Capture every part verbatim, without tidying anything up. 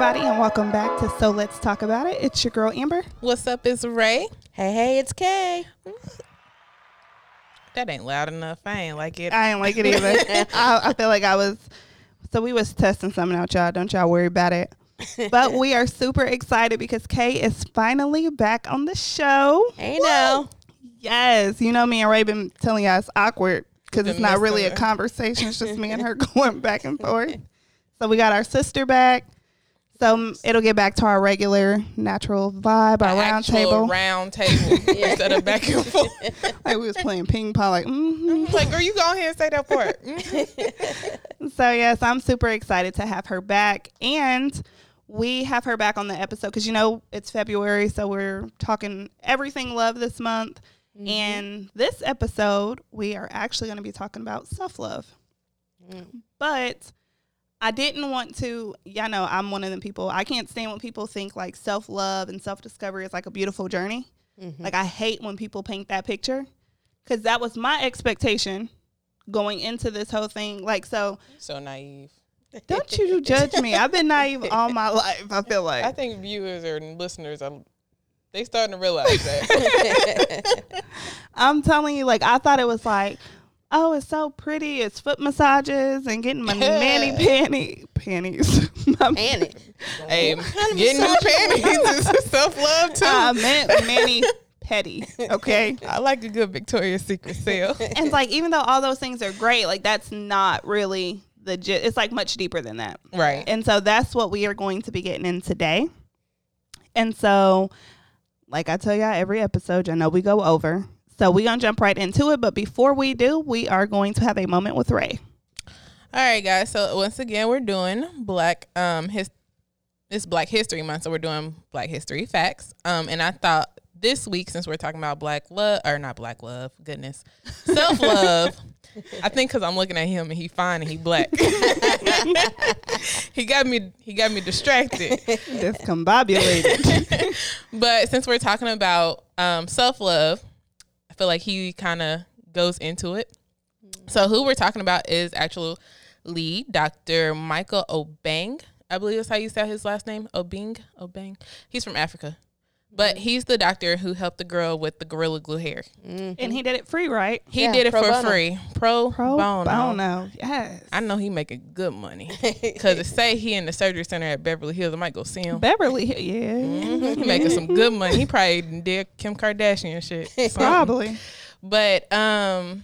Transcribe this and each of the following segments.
everybody, and welcome back to So Let's Talk About It. It's your girl, Amber. What's up? It's Ray. Hey, hey, it's Kay. That ain't loud enough. I ain't like it. I ain't like it either. I, I feel like I was... So we was testing something out, y'all. Don't y'all worry about it. But we are super excited because Kay is finally back on the show. Hey, now. Yes. You know me and Ray been telling y'all it's awkward because it's not really her. a conversation. It's just me and her going back and forth. So we got our sister back. So it'll get back to our regular natural vibe, our round table. round table yeah. Instead of back and forth. Like we was playing ping pong. Like, mm-hmm. Like, girl, you go ahead and say that part. Mm-hmm. So, yes, I'm super excited to have her back. And we have her back on the episode because, you know, it's February. So we're talking everything love this month. Mm-hmm. And this episode, we are actually going to be talking about self-love. Mm. But... I didn't want to, y'all know I'm one of them people. I can't stand when people think like self-love and self-discovery is like a beautiful journey. Mm-hmm. Like I hate when people paint that picture because that was my expectation going into this whole thing. Like, so. So naive. Don't you judge me. I've been naive all my life, I feel like. I think viewers or listeners, are, they starting to realize that. I'm telling you, like, I thought it was like, oh, it's so pretty. It's foot massages and getting my yeah. nanny panty, panties. Panties. Hey, getting new panties is self-love, too. I uh, meant mani pedi, okay? I like a good Victoria's Secret sale. And it's like, even though all those things are great, like, that's not really the gist. It's, like, much deeper than that. Right. And so that's what we are going to be getting in today. And so, like I tell y'all every episode, I know we go over. So we're going to jump right into it. But before we do, we are going to have a moment with Ray. All right, guys. So once again, we're doing Black um, his it's Black History Month. So we're doing Black History Facts. Um, and I thought this week, since we're talking about Black love, or not Black love, goodness, self-love, I think because I'm looking at him and he fine and he Black. he got me He got me distracted. Discombobulated. But since we're talking about um, self-love, feel like he kind of goes into it. So who we're talking about is actually Doctor Michael Obeng. I believe that's how you say his last name. Obeng? Obeng. He's from Africa. But he's the doctor who helped the girl with the Gorilla Glue hair. Mm-hmm. And he did it free, right? He yeah, did it for bono. free. Pro, pro bono. bono. Yes. I know he making good money. Because it say he in the surgery center at Beverly Hills. I might go see him. Beverly Hills, yeah. Mm-hmm. He making some good money. He probably did Kim Kardashian shit. Probably. But um,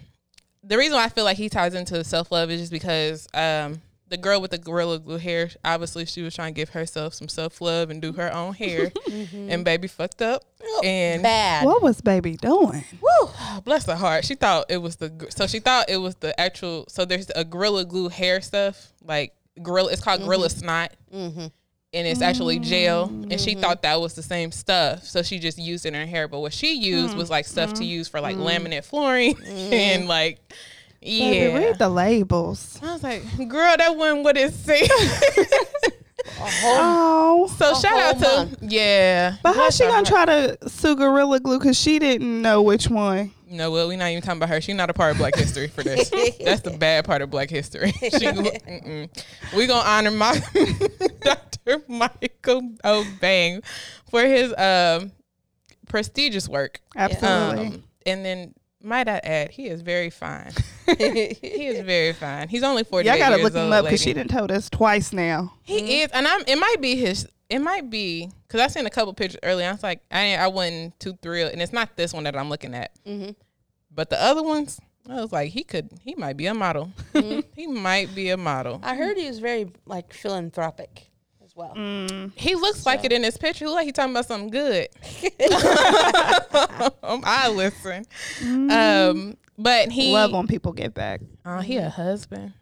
the reason why I feel like he ties into self-love is just because um, the girl with the Gorilla Glue hair, obviously she was trying to give herself some self-love and do her own hair. Mm-hmm. And baby fucked up. Oh, and bad. What was baby doing? Woo! Bless her heart. She thought it was the, so she thought it was the actual, so there's a Gorilla Glue hair stuff, like gorilla, it's called mm-hmm. Gorilla Snot. Mm-hmm. And it's actually gel. Mm-hmm. And she thought that was the same stuff. So she just used it in her hair. But what she used mm-hmm. was like stuff mm-hmm. to use for like mm-hmm. laminate flooring mm-hmm. and like, yeah, baby, read the labels. I was like, girl, that wasn't what it said. Oh, so shout out to month. yeah. But how's she gonna try to sue Gorilla Glue because she didn't know which one? No, well, we're not even talking about her. She's not a part of Black History for this. That's the bad part of Black History. She, we gonna honor my Doctor Michael Obeng for his um prestigious work. Absolutely, um, and then. Might I add, he is very fine. He is very fine. He's only forty-eight years old. Y'all gotta look him up because she done told us twice now. He mm-hmm. is, and I'm. It might be his. It might be because I seen a couple pictures earlier. I was like, I I wasn't too thrilled, and it's not this one that I'm looking at, mm-hmm. but the other ones. I was like, he could. He might be a model. Mm-hmm. He might be a model. I heard he was very like philanthropic. Well, mm. he looks so. like it in his picture. He looks like he's talking about something good. um, I listen, mm. um, but he love when people get back. Oh, he a husband.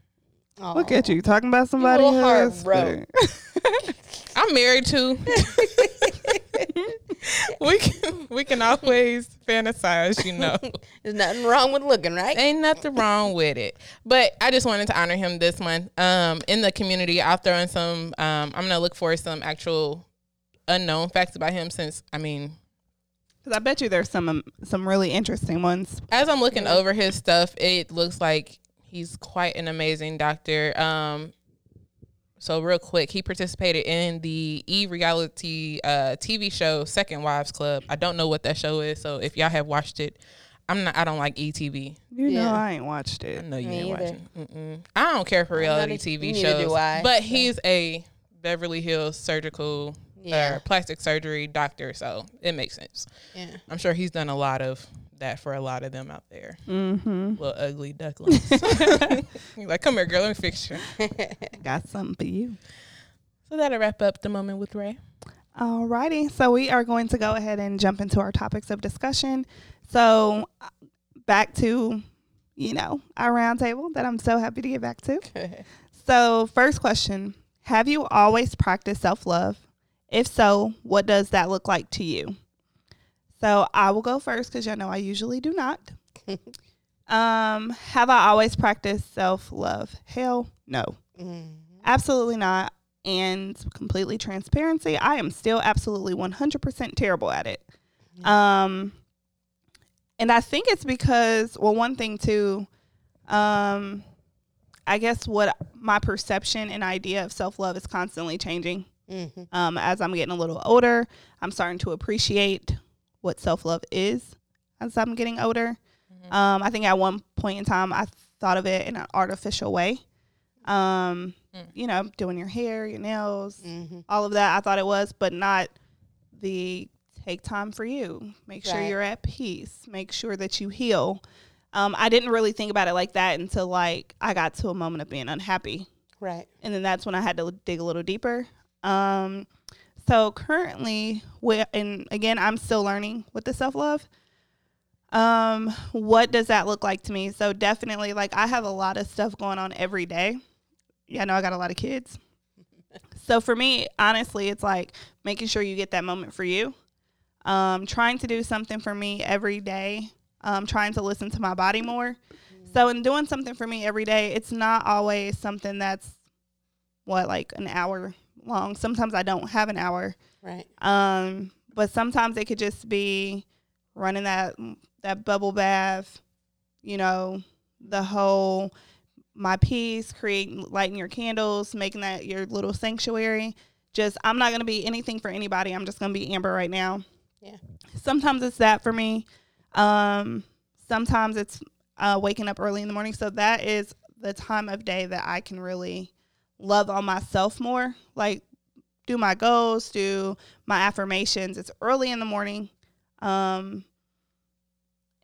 Aww. Look at you talking about somebody. Hard, bro. I'm married too. we can we can always fantasize, you know. There's nothing wrong with looking, right? Ain't nothing wrong with it. But I just wanted to honor him this month. Um, in the community, I'll throw in some. Um, I'm gonna look for some actual unknown facts about him, since I mean, because I bet you there's some um, some really interesting ones. As I'm looking yeah. over his stuff, it looks like he's quite an amazing doctor. Um. So real quick, he participated in the e-reality uh, T V show Second Wives Club. I don't know what that show is, so if y'all have watched it, I'm not. I don't like E T V. You yeah. know, I ain't watched it. I know you Me ain't watching. Mm-mm. I don't care for reality T V shows. Do I, but so. He's a Beverly Hills surgical yeah. or plastic surgery doctor, so it makes sense. Yeah, I'm sure he's done a lot of that for a lot of them out there. Mm-hmm. Little ugly ducklings. You're like, come here, girl, let me fix you. Got something for you. So that'll wrap up the moment with Ray. All righty. So we are going to go ahead and jump into our topics of discussion. So back to, you know, our roundtable that I'm so happy to get back to. So first question, have you always practiced self-love? If so, what does that look like to you? So I will go first because y'all know I usually do not. um, have I always practiced self-love? Hell no. Mm-hmm. Absolutely not. And completely transparency, I am still absolutely one hundred percent terrible at it. Mm-hmm. Um, and I think it's because, well, one thing too, um, I guess what my perception and idea of self-love is constantly changing. Mm-hmm. Um, as I'm getting a little older, I'm starting to appreciate what self-love is as I'm getting older. Mm-hmm. Um, I think at one point in time, I thought of it in an artificial way. Um, mm. You know, doing your hair, your nails, mm-hmm. all of that. I thought it was, but not the take time for you. Make right. sure you're at peace. Make sure that you heal. Um, I didn't really think about it like that until like I got to a moment of being unhappy. Right. And then that's when I had to dig a little deeper. Um, So currently, and again, I'm still learning with the self-love. Um, what does that look like to me? So definitely, like, I have a lot of stuff going on every day. Yeah, I know I got a lot of kids. So for me, honestly, it's like making sure you get that moment for you. Um, trying to do something for me every day. Um, trying to listen to my body more. Mm-hmm. So in doing something for me every day, it's not always something that's, what, like an hour long. Sometimes I don't have an hour. Right. Um, but sometimes it could just be running that that bubble bath, you know, the whole my peace, creating, lighting your candles, making that your little sanctuary. Just I'm not going to be anything for anybody. I'm just going to be Amber right now. Yeah. Sometimes it's that for me. Um, sometimes it's uh, waking up early in the morning. So that is the time of day that I can really love on myself more, like do my goals, do my affirmations. It's early in the morning. Um,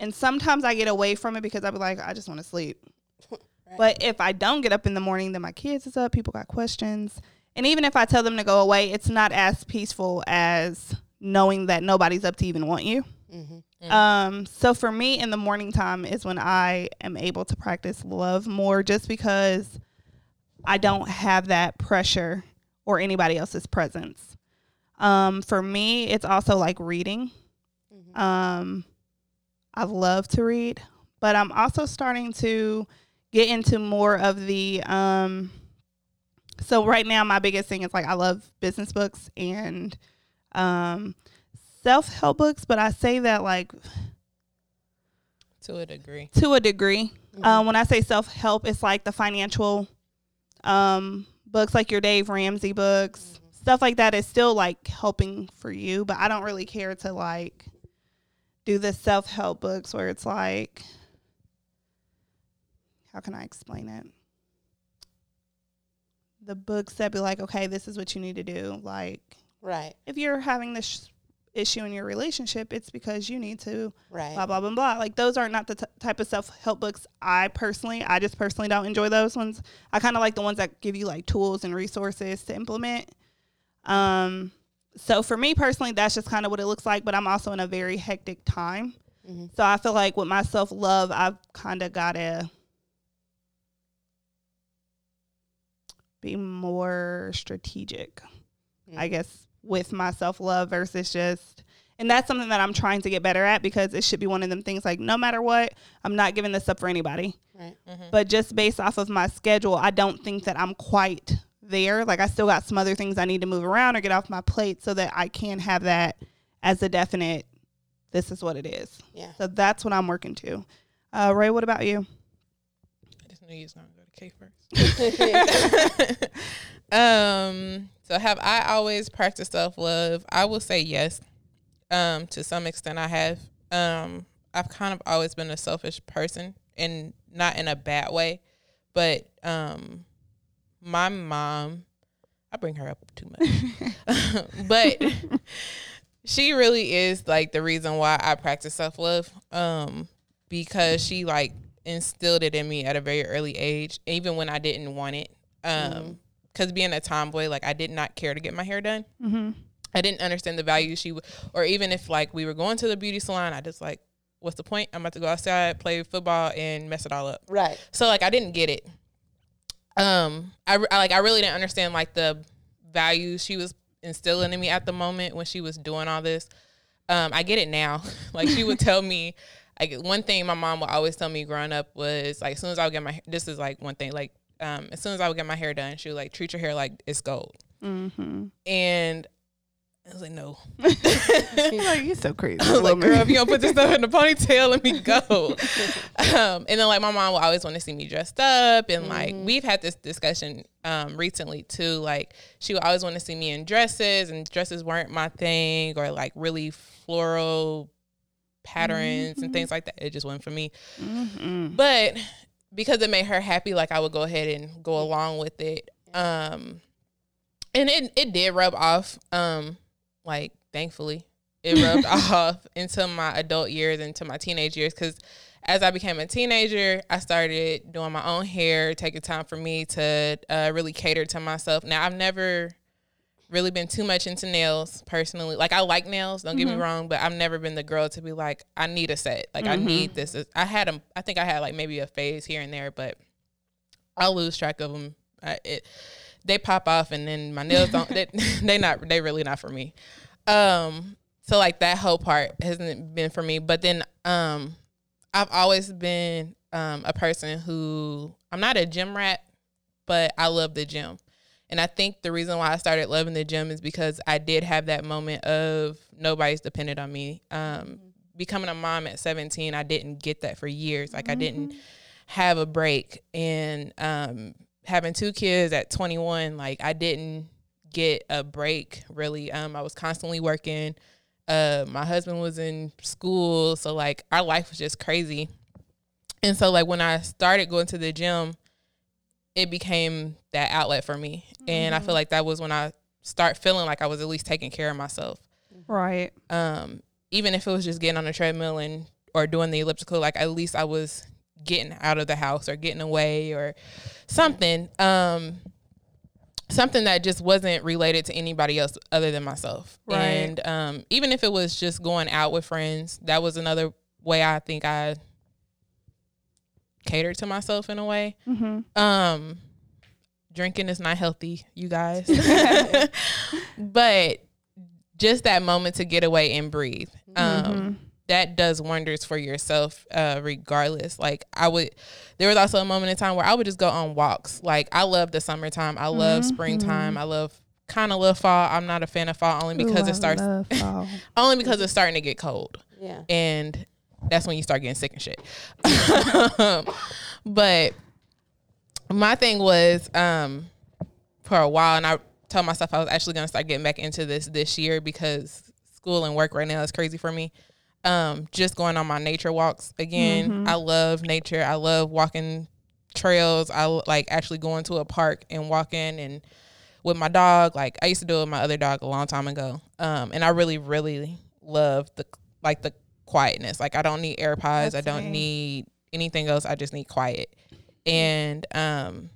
and sometimes I get away from it because I'll be like, I just want to sleep. Right. But if I don't get up in the morning, then my kids is up, people got questions. And even if I tell them to go away, it's not as peaceful as knowing that nobody's up to even want you. Mm-hmm. Mm-hmm. Um, so for me in the morning time is when I am able to practice love more just because I don't have that pressure or anybody else's presence. Um, for me, it's also like reading. Mm-hmm. Um, I love to read, but I'm also starting to get into more of the, um, so right now my biggest thing is like, I love business books and, um, self-help books, but I say that like to a degree, to a degree. Mm-hmm. Um, when I say self-help, it's like the financial Um, books like your Dave Ramsey books, mm-hmm. stuff like that is still like helping for you, but I don't really care to like do the self-help books where it's like, how can I explain it? The books that be like, okay, this is what you need to do. Like, right. If you're having this sh- issue in your relationship, it's because you need to right. blah, blah, blah, blah. Like those are not the t- type of self-help books I personally, I just personally don't enjoy those ones. I kind of like the ones that give you like tools and resources to implement. Um, so for me personally, that's just kind of what it looks like, but I'm also in a very hectic time. Mm-hmm. So I feel like with my self-love, I've kind of got to be more strategic, mm-hmm. I guess, with my self-love versus just, and that's something that I'm trying to get better at because it should be one of them things like, no matter what, I'm not giving this up for anybody. Right. Mm-hmm. But just based off of my schedule, I don't think that I'm quite there. Like I still got some other things I need to move around or get off my plate so that I can have that as a definite, this is what it is. Yeah. So that's what I'm working to. Uh, Ray, what about you? I just knew you was not good. okay first. um, so have I always practiced self-love? I will say yes. Um, to some extent I have. Um, I've kind of always been a selfish person, and not in a bad way, but um, my mom, I bring her up too much, but she really is like the reason why I practice self-love, um, because she like instilled it in me at a very early age, even when I didn't want it. Um, mm-hmm. 'Cause being a tomboy, like I did not care to get my hair done. Mm-hmm. I didn't understand the value she would, or even if like we were going to the beauty salon, I just like, what's the point? I'm about to go outside, play football, and mess it all up. Right. So like I didn't get it. Um, I, I like I really didn't understand like the value she was instilling in me at the moment when she was doing all this. Um, I get it now. Like she would tell me, like one thing my mom would always tell me growing up was like, as soon as I would get my this is like one thing like um, as soon as I would get my hair done, she would like treat your hair like it's gold. Mm-hmm. And I was like, no. Like, you're so crazy. I was like, girl, if you don't put this stuff in the ponytail, let me go. Um, and then, like, my mom will always want to see me dressed up. And, mm-hmm. like, we've had this discussion um, recently, too. Like, she would always want to see me in dresses, and dresses weren't my thing, or, like, really floral patterns mm-hmm. and things like that. It just wasn't for me. Mm-hmm. But because it made her happy, like, I would go ahead and go along with it. Um, and it, it did rub off. Um Like, thankfully, it rubbed off into my adult years, into my teenage years. Because as I became a teenager, I started doing my own hair, taking time for me to uh, really cater to myself. Now, I've never really been too much into nails, personally. Like, I like nails, don't mm-hmm. get me wrong, but I've never been the girl to be like, I need a set. Like, mm-hmm. I need this. I had them. I think I had, like, maybe a phase here and there, but I'll lose track of them. I, it, they pop off, and then my nails don't, they, they not, they really not for me. Um, so like that whole part hasn't been for me, but then, um, I've always been, um, a person who, I'm not a gym rat, but I love the gym. And I think the reason why I started loving the gym is because I did have that moment of nobody's dependent on me. Um, mm-hmm. becoming a mom at seventeen, I didn't get that for years. Like mm-hmm. I didn't have a break, and, um, having two kids at twenty-one, like I didn't get a break really. Um, I was constantly working. Uh, my husband was in school. So like our life was just crazy. And so like when I started going to the gym, it became that outlet for me. Mm-hmm. And I feel like that was when I start feeling like I was at least taking care of myself. Right. Um, even if it was just getting on a treadmill and, or doing the elliptical, like at least I was getting out of the house or getting away or something, um, something that just wasn't related to anybody else other than myself. Right. And um, even if it was just going out with friends, that was another way I think I catered to myself in a way. Mm-hmm. Um, drinking is not healthy, you guys. But just that moment to get away and breathe. Um, mm-hmm. That does wonders for yourself, uh, regardless. Like I would, there was also a moment in time where I would just go on walks. Like I love the summertime. I love mm-hmm. springtime. I love kind of love fall. I'm not a fan of fall only because Ooh, it starts, only because it's starting to get cold. Yeah. And that's when you start getting sick and shit. But my thing was, um, for a while, and I told myself I was actually going to start getting back into this this year because school and work right now is crazy for me. Um, just going on my nature walks again. Mm-hmm. I love nature. I love walking trails. I like actually going to a park and walking, and with my dog. Like I used to do it with my other dog a long time ago. Um, and I really, really love the like the quietness. Like I don't need AirPods. That's I don't nice. need anything else. I just need quiet. And um,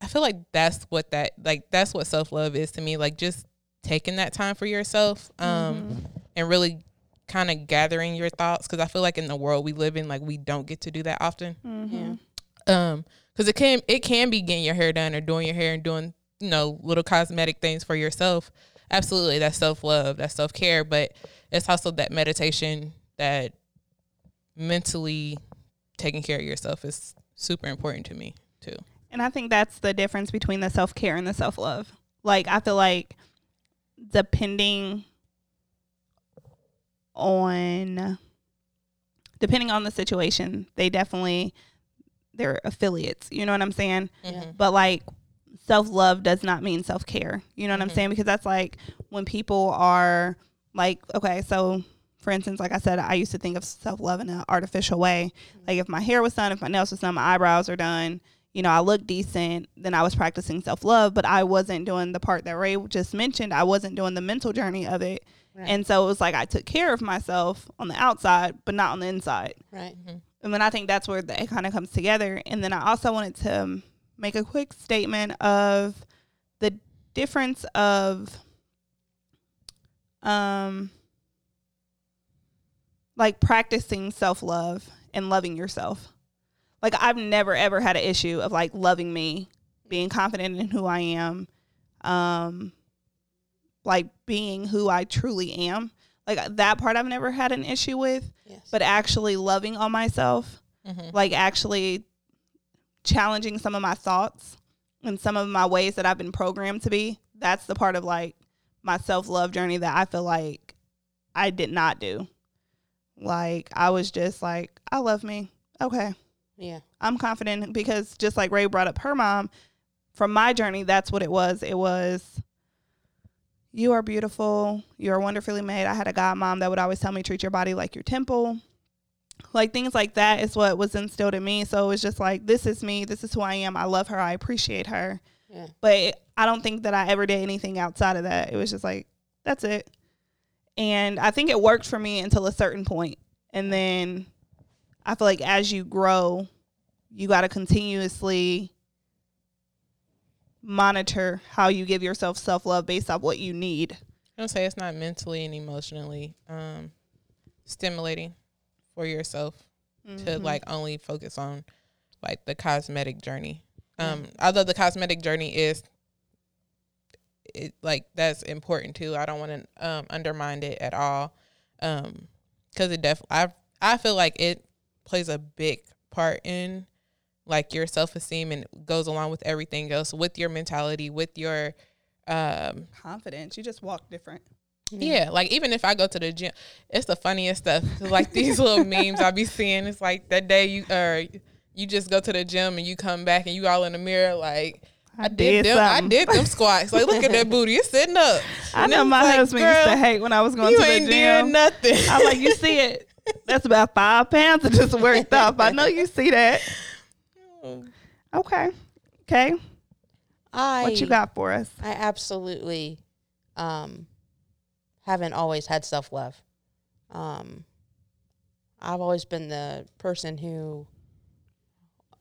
I feel like that's what that like that's what self-love is to me. Like just taking that time for yourself. Um, mm-hmm. and really kind of gathering your thoughts, because I feel like in the world we live in, like we don't get to do that often. Mm-hmm. Yeah. Um, because it can it can be getting your hair done or doing your hair and doing, you know, little cosmetic things for yourself. Absolutely, that's self-love, that's self-care, but it's also that meditation, that mentally taking care of yourself is super important to me too. And I think that's the difference between the self-care and the self-love. Like I feel like depending on depending on the situation, they definitely they're affiliates. You know what I'm saying? Mm-hmm. But like self-love does not mean self-care. You know what mm-hmm. I'm saying? Because that's like when people are like, okay, so for instance, like I said, I used to think of self-love in an artificial way. Mm-hmm. Like if my hair was done, if my nails was done, my eyebrows are done, you know, I look decent, then I was practicing self-love, but I wasn't doing the part that Ray just mentioned. I wasn't doing the mental journey of it. Right. And so it was like I took care of myself on the outside, but not on the inside. Right. Mm-hmm. And then I think that's where it kind of comes together. And then I also wanted to make a quick statement of the difference of, um, like practicing self-love and loving yourself. Like I've never ever had an issue of like loving me, being confident in who I am, um, like being who I truly am. Like that part I've never had an issue with, yes. But actually loving on myself, mm-hmm. like actually challenging some of my thoughts and some of my ways that I've been programmed to be. That's the part of like my self-love journey that I feel like I did not do. Like I was just like, I love me. Okay. Yeah, I'm confident because just like Ray brought up her mom, from my journey, that's what it was. It was, you are beautiful. You are wonderfully made. I had a godmom that would always tell me, treat your body like your temple. Like things like that is what was instilled in me. So it was just like, this is me. This is who I am. I love her. I appreciate her. Yeah. But it, I don't think that I ever did anything outside of that. It was just like, that's it. And I think it worked for me until a certain point. And then I feel like as you grow, you got to continuously monitor how you give yourself self-love based off what you need. I would say it's not mentally and emotionally um, stimulating for yourself mm-hmm. to, like, only focus on, like, the cosmetic journey. Um, mm-hmm. Although the cosmetic journey is, it like, that's important, too. I don't want to um, undermine it at all because um, it def- I've, I feel like it plays a big part in like your self-esteem and goes along with everything else, with your mentality, with your um confidence. You just walk different. Yeah, like even if I go to the gym, it's the funniest stuff. Like these little memes I be seeing. It's like that day you or uh, you just go to the gym and you come back and you all in the mirror like, I, I did, did them. Something. I did them squats. Like, look at that booty. It's sitting up. I and know my like, husband used to hate when I was going to the gym. You ain't doing nothing. I'm like, you see it. That's about five pounds that just worked off. I know you see that. Okay. Okay. I, what you got for us? I absolutely um, haven't always had self-love. Um, I've always been the person who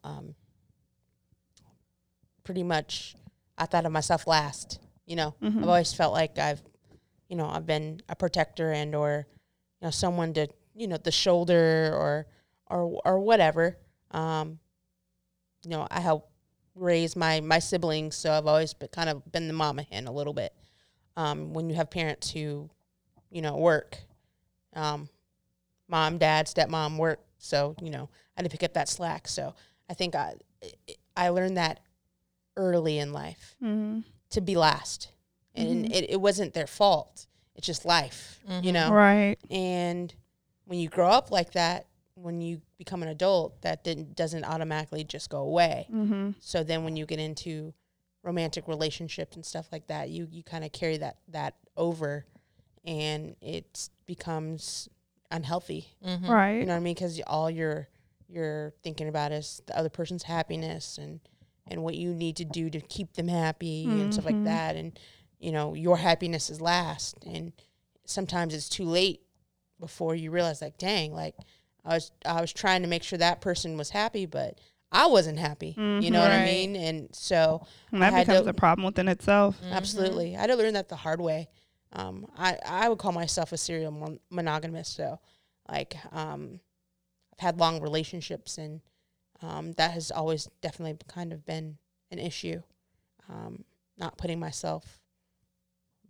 um, pretty much I thought of myself last. You know, mm-hmm. I've always felt like I've, you know, I've been a protector and or, you know, someone to, you know, the shoulder or, or, or whatever. Um, you know, I help raise my, my siblings. So I've always been kind of been the mama hen a little bit. Um, when you have parents who, you know, work, um, mom, dad, stepmom work. So, you know, I had to pick up that slack. So I think I, I learned that early in life mm-hmm. to be last and mm-hmm. it, it wasn't their fault. It's just life, mm-hmm. you know? Right. And when you grow up like that, when you become an adult, that didn't, doesn't automatically just go away. Mm-hmm. So then when you get into romantic relationships and stuff like that, you, you kind of carry that, that over and it becomes unhealthy. Mm-hmm. Right. You know what I mean? Because all you're, you're thinking about is the other person's happiness and, and what you need to do to keep them happy mm-hmm. and stuff like that. And, you know, your happiness is last. And sometimes it's too late before you realize, like, dang, like I was, I was trying to make sure that person was happy, but I wasn't happy. Mm-hmm, you know right. what I mean? And so and that becomes to, a problem within itself. Absolutely, mm-hmm. I had to learn that the hard way. Um, I, I would call myself a serial mon- monogamous. So, like, um, I've had long relationships, and um, that has always definitely kind of been an issue. Um, not putting myself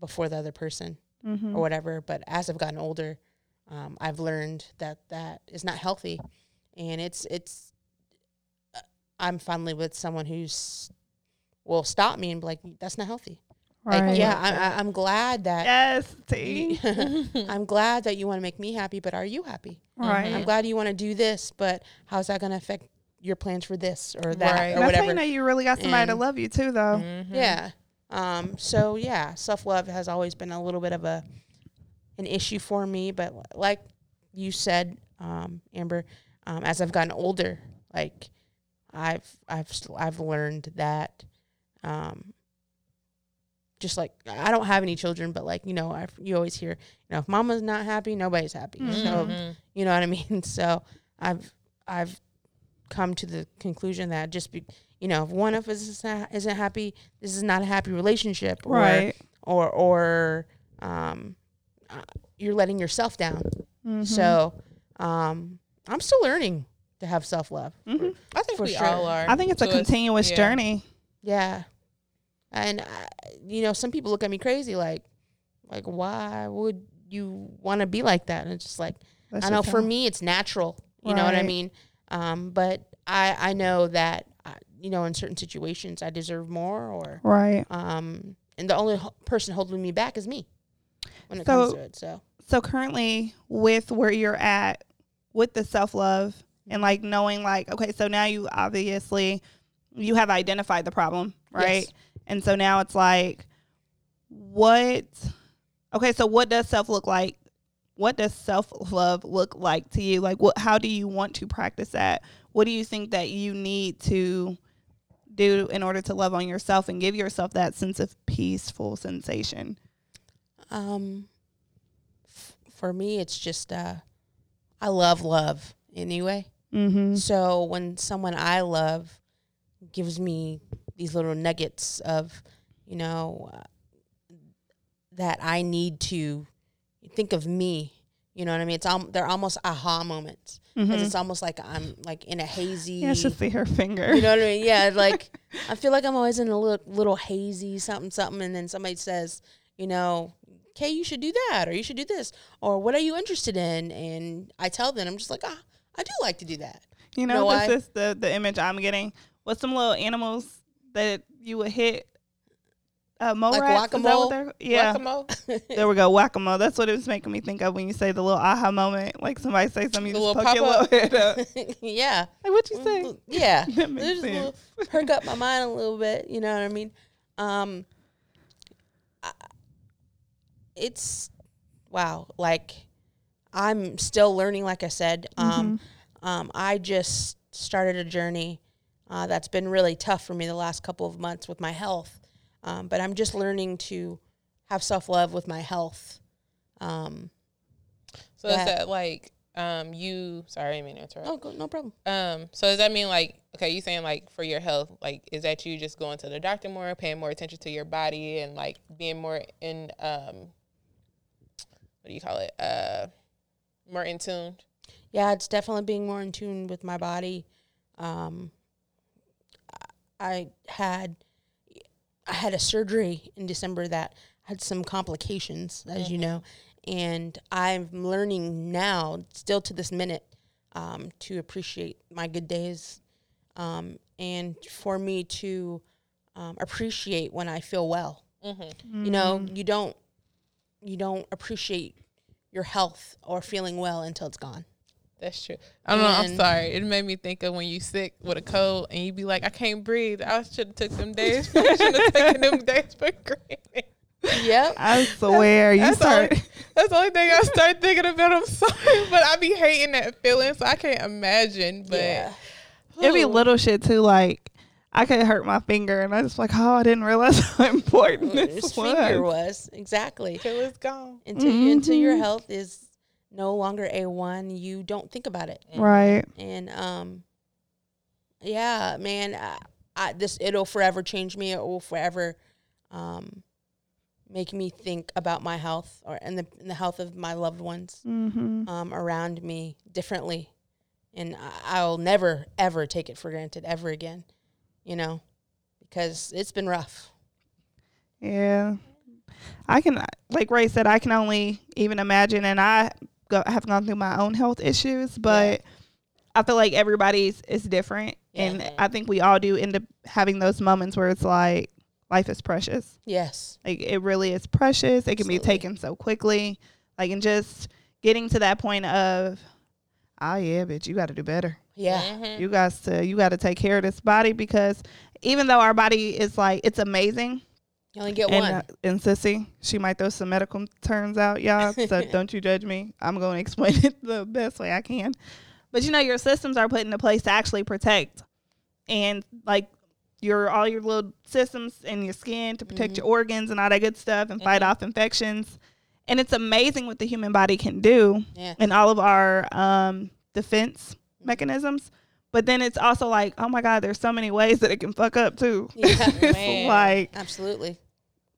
before the other person mm-hmm. or whatever. But as I've gotten older. Um, I've learned that that is not healthy, and it's it's. Uh, I'm finally with someone who's will stop me and be like, "That's not healthy." Right. Like, yeah, I'm, I'm glad that. Yes, T. I'm glad that you want to make me happy, but are you happy? Right. I'm glad you want to do this, but how's that going to affect your plans for this or that right. or that's whatever. That's how you know you really got somebody and, to love you too, though. Mm-hmm. Yeah. Um, so, yeah, self-love has always been a little bit of a an issue for me. But like you said, um, Amber, um, as I've gotten older, like I've I've I've learned that um, just like I don't have any children, but like, you know, I've, you always hear, you know, if mama's not happy, nobody's happy. Mm-hmm. So, you know what I mean? So I've I've come to the conclusion that just be, you know, if one of us is not, isn't happy, this is not a happy relationship, or, right? Or or um, you're letting yourself down. Mm-hmm. So um, I'm still learning to have self love. Mm-hmm. I think for we sure. all are. I think it's so a continuous it's, yeah. journey. Yeah, and I, you know, some people look at me crazy, like, like why would you want to be like that? And it's just like That's I know for me, it's natural. You right. know what I mean? Um, but I, I know that, I, you know, in certain situations I deserve more or, right. Um, and the only ho- person holding me back is me when it so, comes to it. So, so currently with where you're at with the self-love and like knowing like, okay, so now you obviously you have identified the problem, right? Yes. And so now it's like, what, okay, so what does self look like? What does self-love look like to you? Like, what? How do you want to practice that? What do you think that you need to do in order to love on yourself and give yourself that sense of peaceful sensation? Um, f- for me, it's just uh, I love love anyway. Mm-hmm. So when someone I love gives me these little nuggets of, you know, uh, that I need to think of me, you know what I mean? It's um, they're almost aha moments. Mm-hmm. It's almost like I'm like in a hazy. Yeah, I should see her finger. You know what I mean? Yeah, like I feel like I'm always in a little, little hazy something, something, and then somebody says, you know, Kay, you should do that, or you should do this, or what are you interested in? And I tell them, I'm just like, ah, I do like to do that. You know, know this is the the image I'm getting. What's some little animals that you would hit? Uh, mole like rats? Whack-a-mole? Yeah. Whack-a-mole? There we go. Whack-a-mole. That's what it was making me think of when you say the little aha moment. Like somebody say something, you the just poke pop your little head up. Yeah. Like what you say? Yeah. That makes just sense. Little, perk up my mind a little bit. You know what I mean? Um, I, it's, wow. Like I'm still learning, like I said. Um, mm-hmm. um, I just started a journey uh, that's been really tough for me the last couple of months with my health. Um, but I'm just learning to have self-love with my health. Um, so that, is that like um, you, sorry, I didn't mean to interrupt. Oh, go, no problem. Um, so does that mean like, okay, you saying like for your health, like is that you just going to the doctor more, paying more attention to your body and like being more in, um, what do you call it, uh, more in tune? Yeah, it's definitely being more in tune with my body. Um, I had... I had a surgery in December that had some complications, as mm-hmm. you know, and I'm learning now, still to this minute, um, to appreciate my good days, um, and for me to um, appreciate when I feel well. Mm-hmm. Mm-hmm. You know, you don't you don't appreciate your health or feeling well until it's gone. That's true. I don't know. I'm sorry. It made me think of when you sick with a cold and you be like, I can't breathe. I should have took them days. For, I should have taken them days for granted. Yep. I swear. That's, you that's start. Only, that's the only thing I start thinking about. I'm sorry, but I be hating that feeling, so I can't imagine. But yeah. It'd be little shit too. Like I could hurt my finger, and I just like, oh, I didn't realize how important well, this was. Finger was exactly till it's gone. Until mm-hmm. until your health is. No longer A one, you don't think about it. And, right. And, um, yeah, man, I, I, this, it'll forever change me. It will forever um, make me think about my health or and the, and the health of my loved ones mm-hmm. um, around me differently. And I, I'll never, ever take it for granted ever again, you know, because it's been rough. Yeah. I can, like Ray said, I can only even imagine, and I... I have gone through my own health issues, but yeah. I feel like everybody's is different, yeah. and I think we all do end up having those moments where it's like life is precious. Yes, like it really is precious. It can Absolutely. Be taken so quickly, like and just getting to that point of, oh yeah, bitch, you got to do better. Yeah. Mm-hmm. You guys to you got to take care of this body, because even though our body is like, it's amazing. You only get and, one. Uh, and Sissy, she might throw some medical terms out, y'all. So don't you judge me. I'm going to explain it the best way I can. But, you know, your systems are put into place to actually protect. And, like, your all your little systems in your skin to protect mm-hmm. your organs and all that good stuff and mm-hmm. fight off infections. And it's amazing what the human body can do yeah. and all of our um, defense mm-hmm. mechanisms. But then it's also like, oh, my God, there's so many ways that it can fuck up, too. Yeah, man. Like, absolutely.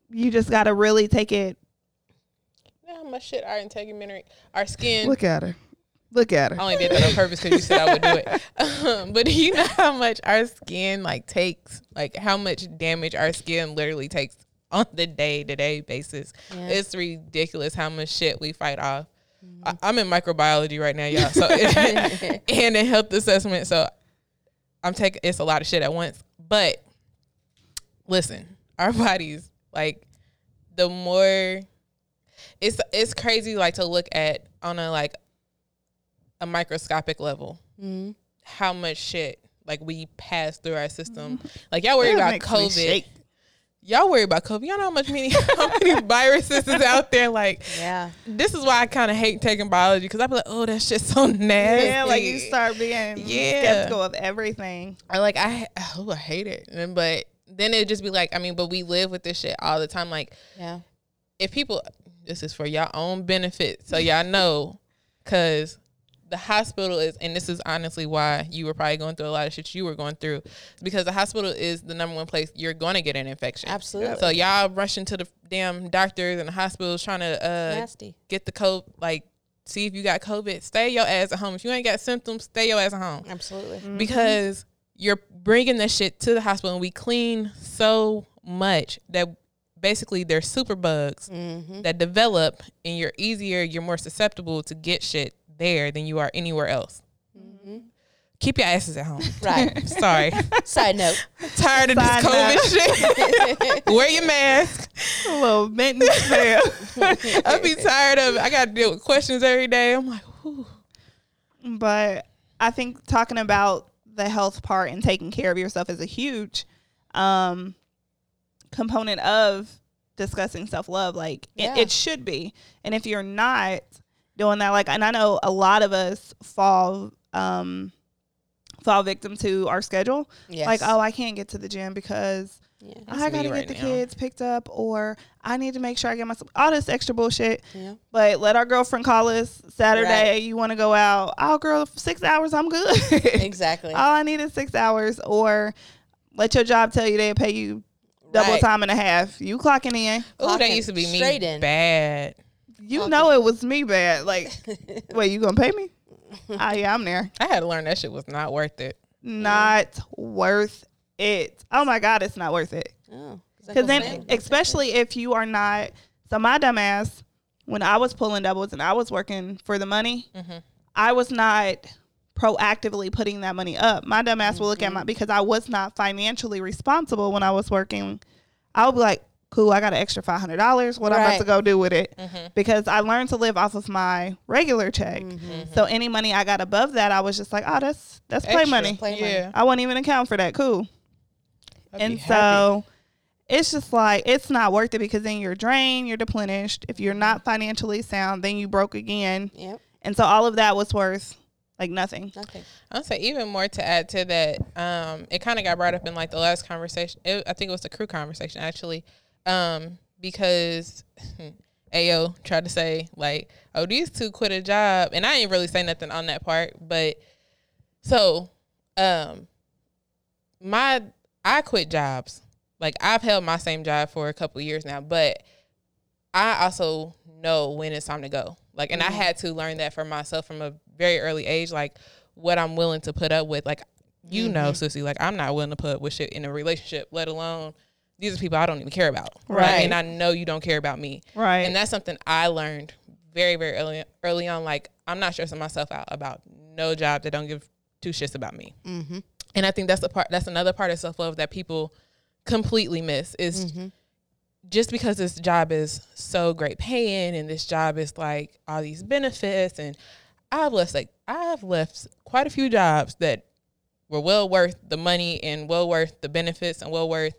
You just got to really take it. You know how much shit our integumentary, our skin. Look at her. Look at her. I only did that on purpose because you said I would do it. Um, but do you know how much our skin, like, takes? Like, how much damage our skin literally takes on the day-to-day basis? Yeah. It's ridiculous how much shit we fight off. I'm in microbiology right now, y'all. So and in health assessment, so I'm taking it's a lot of shit at once. But listen, our bodies, like, the more it's it's crazy, like, to look at on a like a microscopic level mm-hmm. how much shit like we pass through our system. Mm-hmm. Like y'all worry that about COVID. Y'all worry about COVID. Y'all know how much many, how many viruses is out there. Like, yeah. This is why I kind of hate taking biology, because I be like, oh, that shit's so nasty. Yeah, like you start being yeah. skeptical of everything. Or like, I, oh, I hate it. And, but then it'd just be like, I mean, but we live with this shit all the time. Like, yeah. If people, this is for y'all own benefit. So y'all know, because the hospital is, and this is honestly why you were probably going through a lot of shit you were going through, because the hospital is the number one place you're going to get an infection. Absolutely. So y'all rushing to the damn doctors and the hospitals trying to uh, nasty. Get the COVID, like, see if you got COVID. Stay your ass at home. If you ain't got symptoms, stay your ass at home. Absolutely. Mm-hmm. Because you're bringing that shit to the hospital, and we clean so much that basically they're super bugs mm-hmm. that develop, and you're easier, you're more susceptible to get shit there than you are anywhere else. Mm-hmm. Keep your asses at home. Right. Sorry. Side note. Tired of Side this COVID note. Shit. Wear your mask. A little maintenance there. I be tired of. I got to deal with questions every day. I'm like, whew. But I think talking about the health part and taking care of yourself is a huge um, component of discussing self-love. Like yeah. it, it should be. And if you're not doing that, like, and I know a lot of us fall um, fall victim to our schedule. Yes. Like, oh, I can't get to the gym because yeah, I gotta right get the now. Kids picked up, or I need to make sure I get myself all this extra bullshit. Yeah. But let our girlfriend call us Saturday. Right. You want to go out? Oh, girl, six hours, I'm good. Exactly. All I need is six hours. Or let your job tell you they pay you double right. time and a half. You clocking in? Oh, that used to be me. Straight in. Bad. You okay. know it was me bad. Like, wait, you gonna pay me? Ah, yeah, I'm there. I had to learn that shit was not worth it. Not yeah. worth it. Oh my God, it's not worth it. Oh, because then, bad. Especially if you are not. So my dumb ass, when I was pulling doubles and I was working for the money, mm-hmm. I was not proactively putting that money up. My dumb ass mm-hmm. will look at my because I was not financially responsible when I was working. I would be like, cool, I got an extra five hundred dollars. What right. I'm about to go do with it? Mm-hmm. Because I learned to live off of my regular check. Mm-hmm. So any money I got above that, I was just like, oh, that's that's extra play money. Play yeah. money. I won't even account for that. Cool. I'd and so happy. It's just like, it's not worth it, because then you're drained, you're depleted. If you're not financially sound, then you broke again. Yep. And so all of that was worth like nothing. Nothing. I'll say even more to add to that. Um, it kind of got brought up in like the last conversation. It, I think it was the crew conversation actually. Um, because Ayo tried to say like, oh, these two quit a job, and I ain't really say nothing on that part. But so, um, my I quit jobs. Like, I've held my same job for a couple of years now, but I also know when it's time to go. Like, and mm-hmm. I had to learn that for myself from a very early age. Like, what I'm willing to put up with. Like, you mm-hmm. know, Sissy. Like, I'm not willing to put up with shit in a relationship, let alone. These are people I don't even care about. Right. Like, and I know you don't care about me. Right. And that's something I learned very, very early, early on. Like, I'm not stressing myself out about no job that don't give two shits about me. Mm-hmm. And I think that's the part, that's another part of self-love that people completely miss is mm-hmm. just because this job is so great paying and this job is like all these benefits and I've left like I've left quite a few jobs that were well worth the money and well worth the benefits and well worth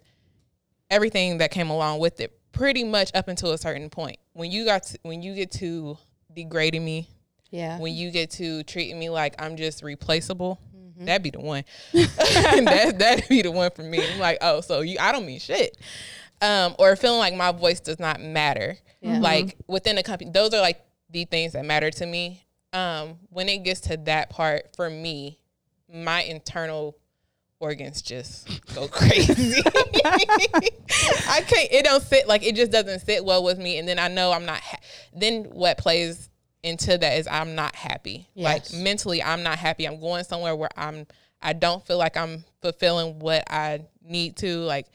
everything that came along with it, pretty much up until a certain point. When you got to, when you get to degrading me, yeah. When you get to treating me like I'm just replaceable, mm-hmm. that'd be the one. that, that'd be the one for me. I'm like, oh, so you, I don't mean shit. Um, or feeling like my voice does not matter. Yeah. Like mm-hmm. within the company, those are like the things that matter to me. Um, when it gets to that part, for me, my internal organs just go crazy. I can't, it don't sit, like it just doesn't sit well with me. And then I know I'm not, ha- then what plays into that is I'm not happy. Yes. Like mentally, I'm not happy. I'm going somewhere where I'm, I don't feel like I'm fulfilling what I need to. Like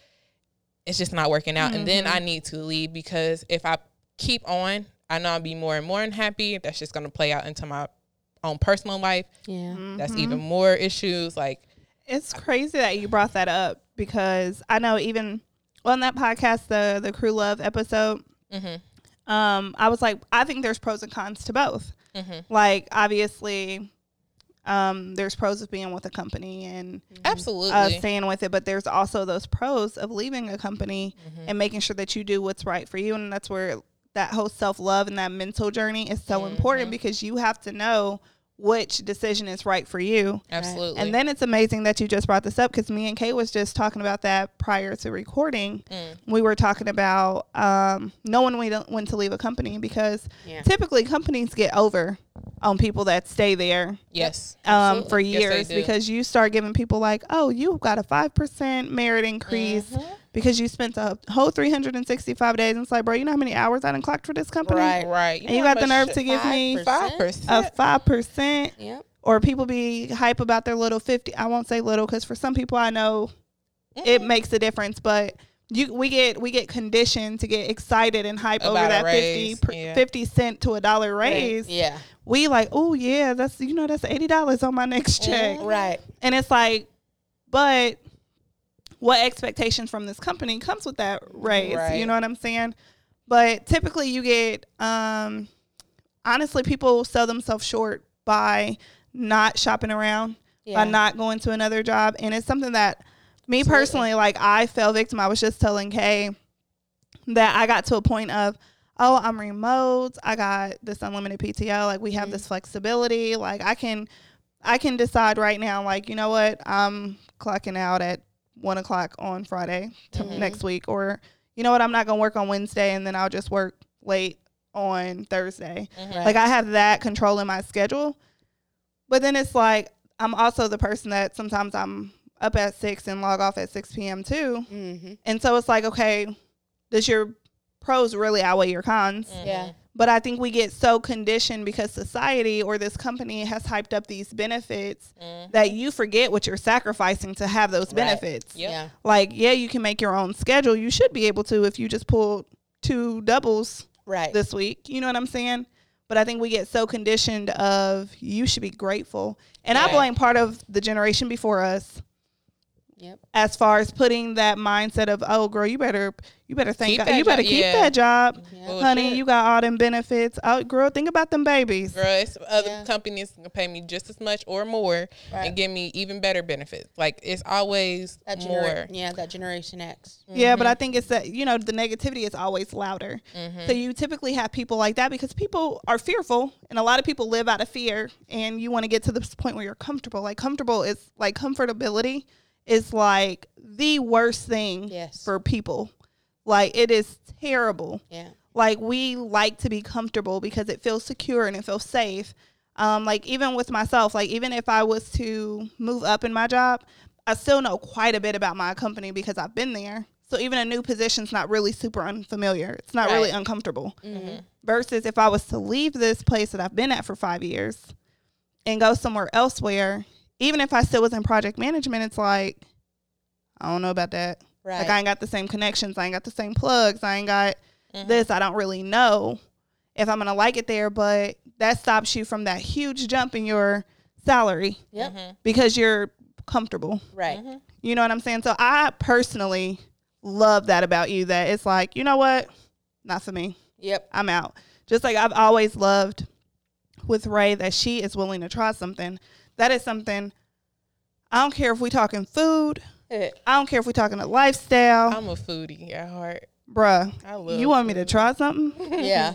it's just not working out. Mm-hmm. And then I need to leave, because if I keep on, I know I'll be more and more unhappy. That's just going to play out into my own personal life. Yeah. Mm-hmm. That's even more issues. Like, it's crazy that you brought that up, because I know even on that podcast, the the Crew Love episode, mm-hmm. um, I was like, I think there's pros and cons to both. Mm-hmm. Like, obviously, um, there's pros of being with a company and absolutely uh, staying with it, but there's also those pros of leaving a company mm-hmm. and making sure that you do what's right for you, and that's where that whole self-love and that mental journey is so mm-hmm. important, because you have to know which decision is right for you. Absolutely. And then it's amazing that you just brought this up, because me and Kay was just talking about that prior to recording. Mm. We were talking about um, knowing we don't when to leave a company, because yeah. typically companies get over on people that stay there. Yes. Um, for years, yes, because you start giving people like, oh, you've got a five percent merit increase mm-hmm. because you spent a whole three hundred sixty-five days, and it's like, bro, you know how many hours I done clocked for this company? Right, right. You and you got the nerve to give me five percent a five percent. Yep. Or people be hype about their little fifty. I won't say little, because for some people I know mm-hmm. it makes a difference, but you we get we get conditioned to get excited and hype about over that fifty, yeah. fifty cent to a dollar raise. Right. Yeah. We like, oh yeah, that's, you know, that's eighty dollars on my next check. Mm-hmm. Right. And it's like, but what expectations from this company comes with that raise? Right. You know what I'm saying? But typically you get, um, honestly, people sell themselves short by not shopping around, yeah. by not going to another job. And it's something that me Absolutely. personally, like I fell victim. I was just telling Kay that I got to a point of, oh, I'm remote. I got this unlimited P T O. Like we have mm-hmm. this flexibility. Like I can, I can decide right now, like, you know what? I'm clocking out at one o'clock on Friday to mm-hmm. next week, or you know what, I'm not gonna work on Wednesday, and then I'll just work late on Thursday. Mm-hmm. Like I have that control in my schedule, but then it's like I'm also the person that sometimes I'm up at six and log off at six p.m. too, mm-hmm. and so it's like, okay, does your pros really outweigh your cons? Mm-hmm. Yeah. But I think we get so conditioned because society or this company has hyped up these benefits mm-hmm. that you forget what you're sacrificing to have those benefits. Right. Yep. Yeah. Like, yeah, you can make your own schedule. You should be able to if you just pulled two doubles right. this week. You know what I'm saying? But I think we get so conditioned of you should be grateful. And right. I blame part of the generation before us. Yep. As far as putting that mindset of, oh, girl, you better, you better thank God, you better keep that job, yeah. honey. You got all them benefits. Oh, girl, think about them babies. Girl, it's other yeah. companies can pay me just as much or more right. and give me even better benefits. Like it's always that more. Genera- yeah, that Generation X. Mm-hmm. Yeah, but I think it's that, you know, the negativity is always louder. Mm-hmm. So you typically have people like that because people are fearful, and a lot of people live out of fear. And you want to get to this point where you're comfortable. Like comfortable is like comfortability. It's like the worst thing yes. for people. Like it is terrible. Yeah. Like we like to be comfortable because it feels secure and it feels safe. Um, like even with myself, like even if I was to move up in my job, I still know quite a bit about my company because I've been there. So even a new position's not really super unfamiliar. It's not right. really uncomfortable. Mm-hmm. Versus if I was to leave this place that I've been at for five years and go somewhere elsewhere, even if I still was in project management, it's like, I don't know about that. Right. Like, I ain't got the same connections. I ain't got the same plugs. I ain't got mm-hmm. this. I don't really know if I'm going to like it there. But that stops you from that huge jump in your salary yep. mm-hmm. because you're comfortable. Right. Mm-hmm. You know what I'm saying? So I personally love that about you, that it's like, you know what? Not for me. Yep. I'm out. Just like I've always loved with Ray that she is willing to try something, that is something. I don't care if we're talking food. I don't care if we're talking a lifestyle. I'm a foodie at heart. Bruh, I love you want food. Me to try something? Yeah.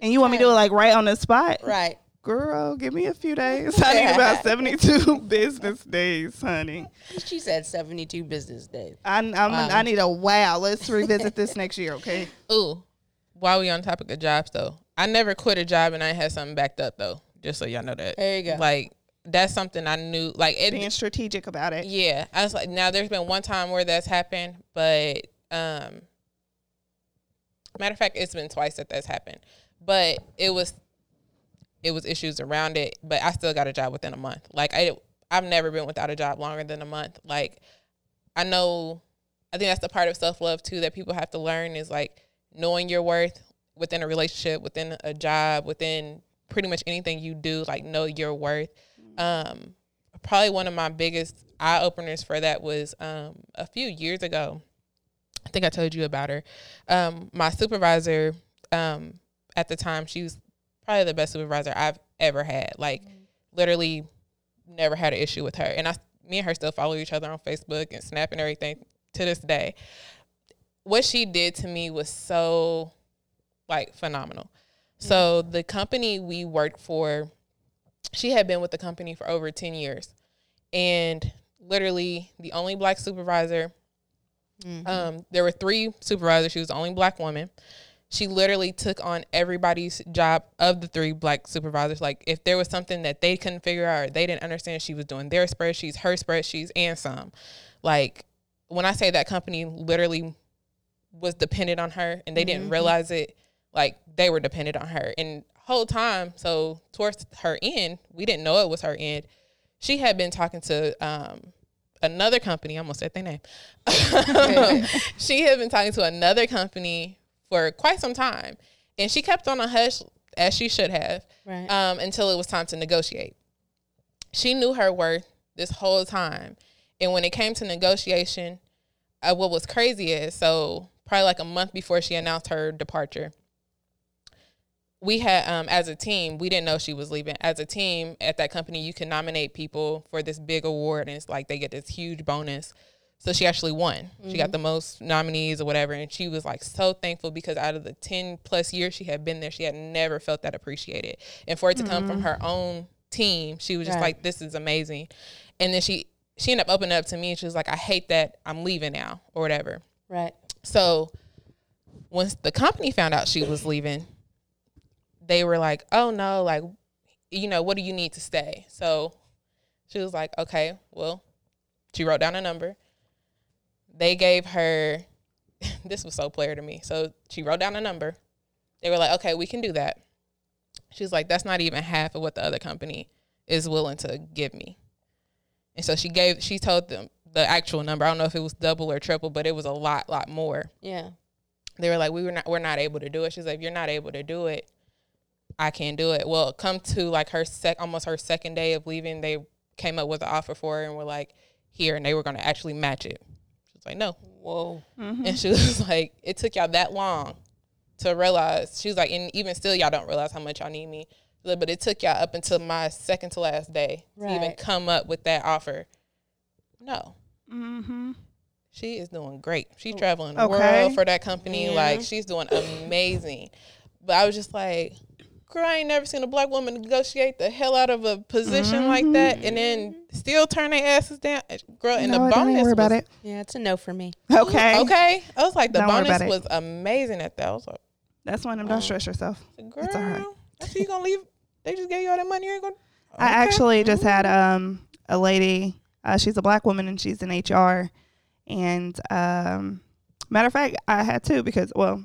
And you want me to do it like right on the spot? Right. Girl, give me a few days. I need about seventy-two business days, honey. She said seventy-two business days. I I'm, wow. I need a wow. Let's revisit this next year, okay? Ooh, while we on topic of jobs, though, I never quit a job and I had something backed up, though, just so y'all know that. There you go. Like, that's something I knew. Like it, being strategic about it. Yeah. I was like, now, there's been one time where that's happened, but um, matter of fact, it's been twice that that's happened. But it was... It was issues around it, but I still got a job within a month. Like, I, I've never been without a job longer than a month. Like, I know, I think that's the part of self-love, too, that people have to learn is, like, knowing your worth within a relationship, within a job, within pretty much anything you do, like, know your worth. Um, probably one of my biggest eye-openers for that was um, a few years ago. I think I told you about her. Um, my supervisor um, at the time, she was probably the best supervisor I've ever had. Like, mm-hmm. literally never had an issue with her. And I, me and her still follow each other on Facebook and Snap and everything to this day. What she did to me was so, like, phenomenal. Mm-hmm. So the company we worked for, she had been with the company for over ten years. And literally the only black supervisor, mm-hmm. um, there were three supervisors. She was the only black woman. She literally took on everybody's job of the three black supervisors. Like, if there was something that they couldn't figure out or they didn't understand, she was doing their spreadsheets, her spreadsheets, and some. Like, when I say that company literally was dependent on her and they mm-hmm. didn't realize it, like, they were dependent on her. And whole time, so towards her end, we didn't know it was her end. She had been talking to um, another company. I almost said their name. She had been talking to another company for quite some time, and she kept on a hush, as she should have, right. um, until it was time to negotiate. She knew her worth this whole time, and when it came to negotiation, uh, what was crazy is, so probably like a month before she announced her departure, we had, um, as a team, we didn't know she was leaving. As a team at that company, you can nominate people for this big award, and it's like they get this huge bonus. So she actually won. Mm-hmm. She got the most nominees or whatever. And she was like so thankful because out of the ten plus years she had been there, she had never felt that appreciated. And for it to mm-hmm. come from her own team, she was just right. like, this is amazing. And then she, she ended up opening up to me and she was like, I hate that I'm leaving now or whatever. Right. So once the company found out she was leaving, they were like, oh no, like, you know, what do you need to stay? So she was like, okay, well, she wrote down a number. They gave her, this was so player to me. So she wrote down a number. They were like, okay, we can do that. She was like, that's not even half of what the other company is willing to give me. And so she gave, she told them the actual number. I don't know if it was double or triple, but it was a lot, lot more. Yeah. They were like, we were not, we're not able to do it. She's like, if you're not able to do it, I can't do it. Well, come to like her sec, almost her second day of leaving, they came up with an offer for her and were like, here, and they were going to actually match it. Like, no. Whoa. Mm-hmm. And she was like, it took y'all that long to realize. She was like, and even still y'all don't realize how much y'all need me. But it took y'all up until my second to last day right. to even come up with that offer. No. Mm-hmm. She is doing great. She's traveling the okay. world for that company. Yeah. Like, she's doing amazing. But I was just like, girl, I ain't never seen a black woman negotiate the hell out of a position mm-hmm. like that and then still turn their asses down. Girl, and no, the bonus don't worry was, about it. Yeah, it's a no for me. Okay. Okay. I was like, the don't bonus was amazing at that. I was like, that's one of them. Don't stress yourself. Girl, it's all right. I see you going to leave. They just gave you all that money. You ain't gonna, okay. I actually mm-hmm. just had um a lady. Uh, she's a black woman and she's in H R. And um, matter of fact, I had two because, well,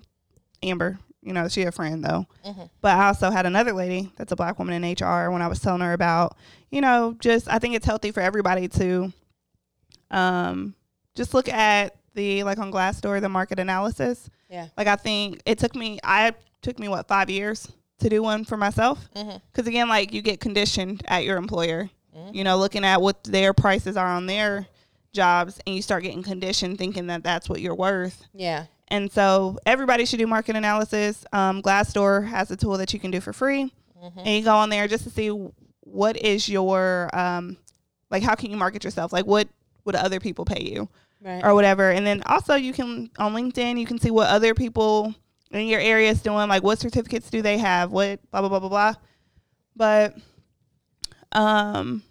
Amber. You know, she a friend, though. Mm-hmm. But I also had another lady that's a black woman in H R when I was telling her about, you know, just I think it's healthy for everybody to um, just look at the, like, on Glassdoor, the market analysis. Yeah. Like, I think it took me, I took me, what, five years to do one for myself? Because, mm-hmm. again, like, you get conditioned at your employer, mm-hmm. you know, looking at what their prices are on their jobs, and you start getting conditioned thinking that that's what you're worth. Yeah. And so everybody should do market analysis. Um, Glassdoor has a tool that you can do for free. Mm-hmm. Mm-hmm. And you go on there just to see what is your, um, like, how can you market yourself? Like, what would other people pay you, right, or whatever? And then also you can, on LinkedIn, you can see what other people in your area is doing. Like, what certificates do they have? What blah, blah, blah, blah, blah. But um,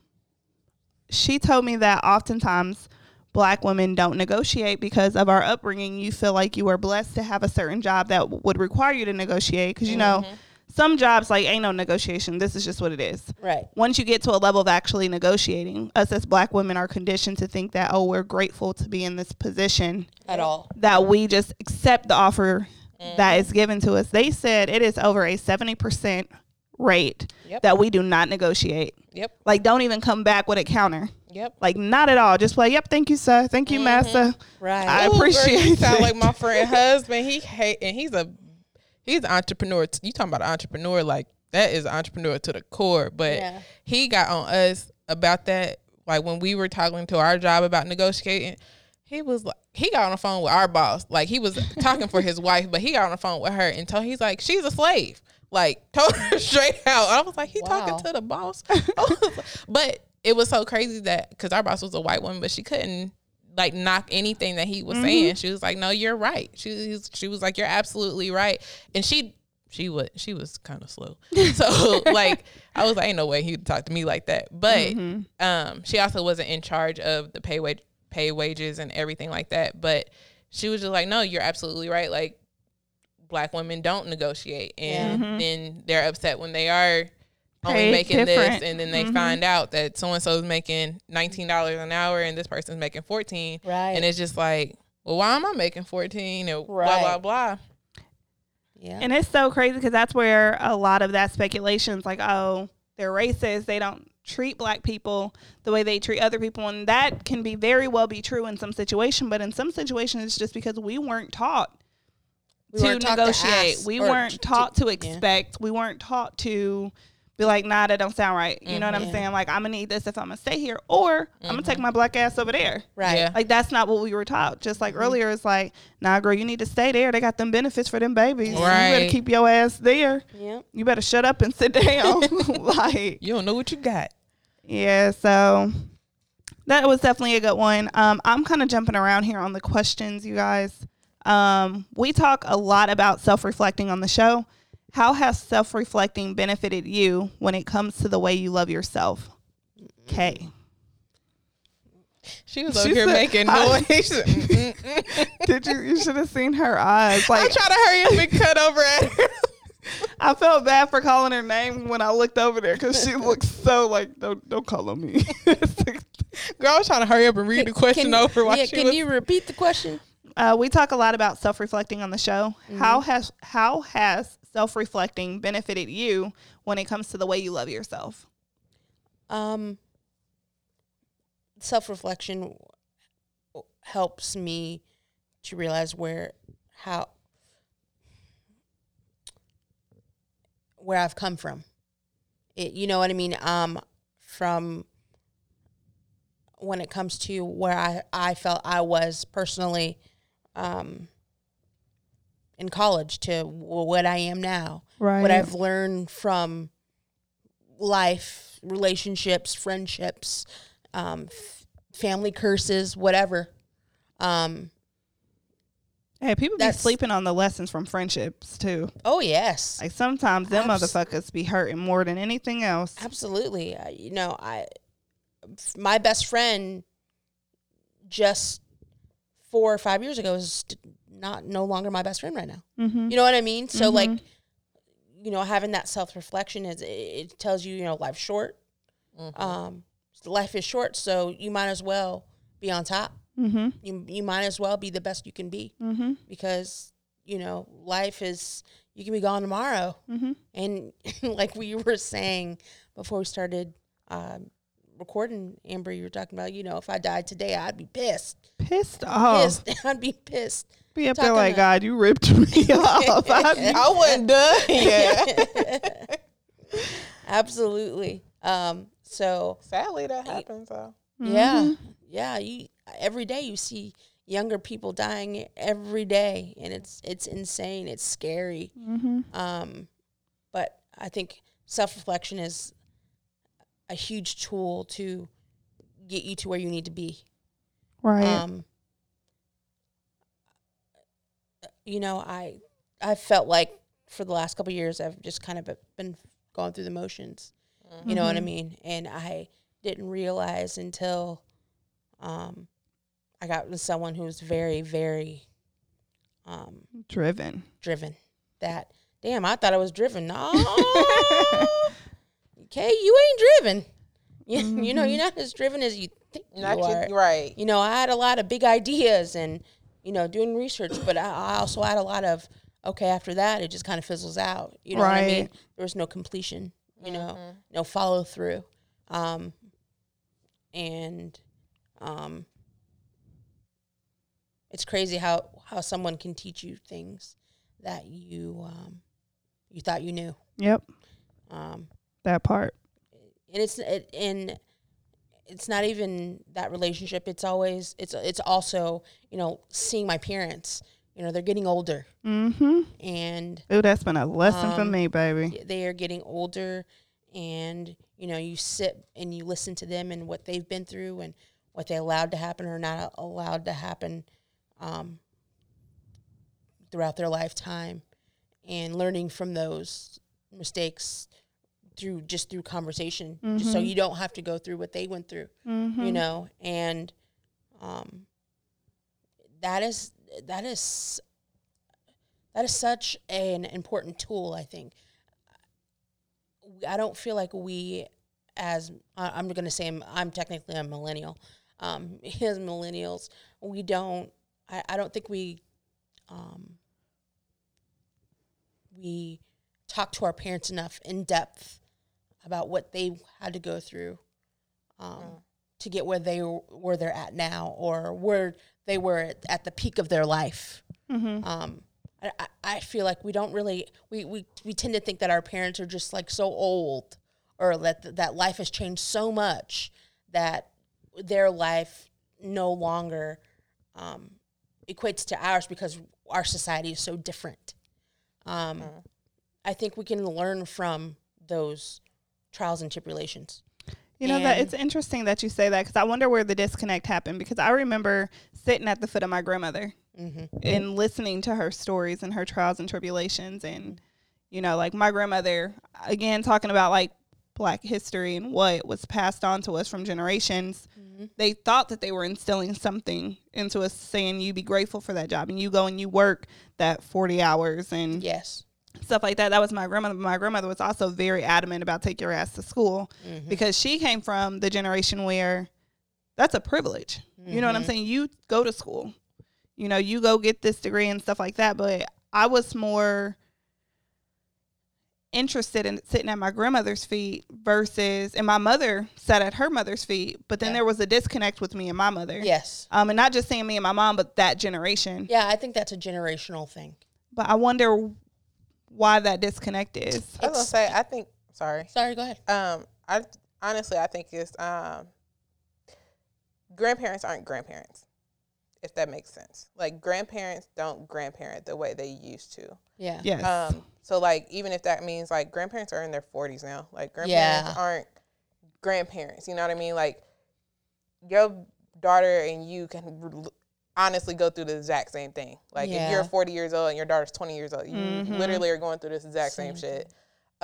she told me that oftentimes Black women don't negotiate because of our upbringing. You feel like you were blessed to have a certain job that w- would require you to negotiate because, you mm-hmm. know, some jobs, like, ain't no negotiation. This is just what it is. Right. Once you get to a level of actually negotiating, us as Black women are conditioned to think that, oh, we're grateful to be in this position. At all. That we just accept the offer mm. that is given to us. They said it is over a seventy percent rate yep. that we do not negotiate. Yep. Like, don't even come back with a counter. Yep. Like, not at all. Just like, yep, thank you, sir. Thank you, mm-hmm. master. Right. I Ooh, appreciate girl, you it. Sound like my friend husband. He hate, and he's a He's an entrepreneur. You talking about an entrepreneur, like, that is an entrepreneur to the core. But yeah. he got on us about that. Like, when we were talking to our job about negotiating, he was like, he got on the phone with our boss. Like, he was talking for his wife, but he got on the phone with her and told, he's like, she's a slave. Like, told her straight out. I was like, he wow. talking to the boss? But it was so crazy that, because our boss was a white woman, but she couldn't, like, knock anything that he was mm-hmm. saying. She was like, no, you're right. She was, she was like, you're absolutely right. And she she was she was kind of slow. So, like, I was like, ain't no way he would talk to me like that. But mm-hmm. um, she also wasn't in charge of the pay, wa- pay wages and everything like that. But she was just like, no, you're absolutely right. Like, Black women don't negotiate. And mm-hmm. then they're upset when they are only Paid making different. This, and then they mm-hmm. find out that so-and-so is making nineteen dollars an hour and this person's making fourteen dollars. Right. And it's just like, well, why am I making fourteen dollars and right. blah, blah, blah. Yeah. And it's so crazy because that's where a lot of that speculation is like, oh, they're racist. They don't treat Black people the way they treat other people. And that can be very well be true in some situation. But in some situations, it's just because we weren't taught we to weren't negotiate. To we weren't taught to, to expect. Yeah. We weren't taught to be like, nah, that don't sound right. You mm-hmm. know what I'm saying? Like, I'm going to need this if I'm going to stay here, or mm-hmm. I'm going to take my Black ass over there. Right. Yeah. Like, that's not what we were taught. Just like mm-hmm. earlier, it's like, nah, girl, you need to stay there. They got them benefits for them babies. Right. You better keep your ass there. Yep. You better shut up and sit down. Like, you don't know what you got. Yeah, so that was definitely a good one. Um, I'm kind of jumping around here on the questions, you guys. Um, we talk a lot about self-reflecting on the show. How has self-reflecting benefited you when it comes to the way you love yourself? Okay. She was over she here said, making noise. Did you? You should have seen her eyes. Like, I tried to hurry up and cut over at her. I felt bad for calling her name when I looked over there because she looked so like, don't don't call on me. Girl, I was trying to hurry up and read can, the question can, over. While yeah, she can was, you repeat the question? Uh, we talk a lot about self-reflecting on the show. Mm-hmm. How has how has self-reflecting benefited you when it comes to the way you love yourself? Um, self-reflection helps me to realize where, how, where I've come from. It, you know what I mean? Um, from when it comes to where I, I felt I was personally, um, in college to what I am now, right. What I've learned from life, relationships, friendships, um, f- family curses, whatever. Um, hey, people be sleeping on the lessons from friendships too. Oh yes. Like sometimes them Abs- motherfuckers be hurting more than anything else. Absolutely. Uh, you know, I, my best friend just four or five years ago was st- not no longer my best friend right now. Mm-hmm. You know what I mean? So mm-hmm. like, you know, having that self-reflection is, it, it tells you, you know, life's short. Mm-hmm. Um, life is short. So you might as well be on top. Mm-hmm. You, you might as well be the best you can be mm-hmm. because, you know, life is, you can be gone tomorrow. Mm-hmm. And like we were saying before we started, um, recording, Amber, you were talking about, you know, if I died today, I'd be pissed. Pissed off. Pissed. I'd be pissed. Be up there like, God, you ripped me off. I, I wasn't done yet. Absolutely. Um, so sadly, that happens. Though. Yeah, mm-hmm. yeah. You every day you see younger people dying every day, and it's it's insane. It's scary. Mm-hmm. Um, but I think self-reflection is a huge tool to get you to where you need to be. Right. Um, you know, I I felt like for the last couple of years I've just kind of been going through the motions. Mm-hmm. You know what I mean? And I didn't realize until um, I got with someone who was very, very um, driven. Driven. That, damn, I thought I was driven. No. Okay, you ain't driven. You, mm-hmm. you know, you're not as driven as you think you not are. Your, right. You know, I had a lot of big ideas and, you know, doing research, but I, I also had a lot of, okay, after that, it just kind of fizzles out. You know right. what I mean? There was no completion, you mm-hmm. know, no follow through. Um, and um, it's crazy how, how someone can teach you things that you um, you thought you knew. Yep. Um, that part. And it's it, and it's not even that relationship. It's always it's it's also, you know, seeing my parents. You know, they're getting older. Mm-hmm. And oh, that's been a lesson um, for me, baby. They are getting older, and you know, you sit and you listen to them and what they've been through and what they allowed to happen or not allowed to happen um, throughout their lifetime, and learning from those mistakes through just through conversation, mm-hmm. just so you don't have to go through what they went through, mm-hmm. you know, and um, that is that is that is such an important tool, I think. I don't feel like we, as I'm going to say, I'm, I'm technically a millennial. Um, as millennials, we don't. I, I don't think we um, we talk to our parents enough in depth about what they had to go through um, yeah. to get where they where they're at now, or where they were at, at the peak of their life. Mm-hmm. Um, I, I feel like we don't really, we, we, we tend to think that our parents are just like so old, or that that life has changed so much that their life no longer um, equates to ours because our society is so different. Um, uh-huh. I think we can learn from those trials and tribulations. You know, and that it's interesting that you say that, because I wonder where the disconnect happened, because I remember sitting at the foot of my grandmother. Mm-hmm. And listening to her stories and her trials and tribulations. And, you know, like my grandmother, again, talking about like Black history and what was passed on to us from generations. Mm-hmm. They thought that they were instilling something into us, saying you be grateful for that job and you go and you work that forty hours and yes, stuff like that. That was my grandmother. My grandmother was also very adamant about take your ass to school, mm-hmm. because she came from the generation where that's a privilege. Mm-hmm. You know what I'm saying? You go to school. You know, you go get this degree and stuff like that. But I was more interested in sitting at my grandmother's feet versus, and my mother sat at her mother's feet. But then yeah. there was a disconnect with me and my mother. Yes. Um, and not just saying me and my mom, but that generation. Yeah, I think that's a generational thing. But I wonder why that disconnect is. It's, I was gonna say, I think. Sorry. Sorry. Go ahead. Um, I honestly, I think it's um, grandparents aren't grandparents. If that makes sense. Like, grandparents don't grandparent the way they used to. Yeah. Yes. Um, so, like, even if that means, like, grandparents are in their forties now. Like, grandparents yeah. aren't grandparents. You know what I mean? Like, your daughter and you can honestly go through the exact same thing. Like, yeah. if you're forty years old and your daughter's twenty years old, you mm-hmm. literally are going through this exact same, same shit.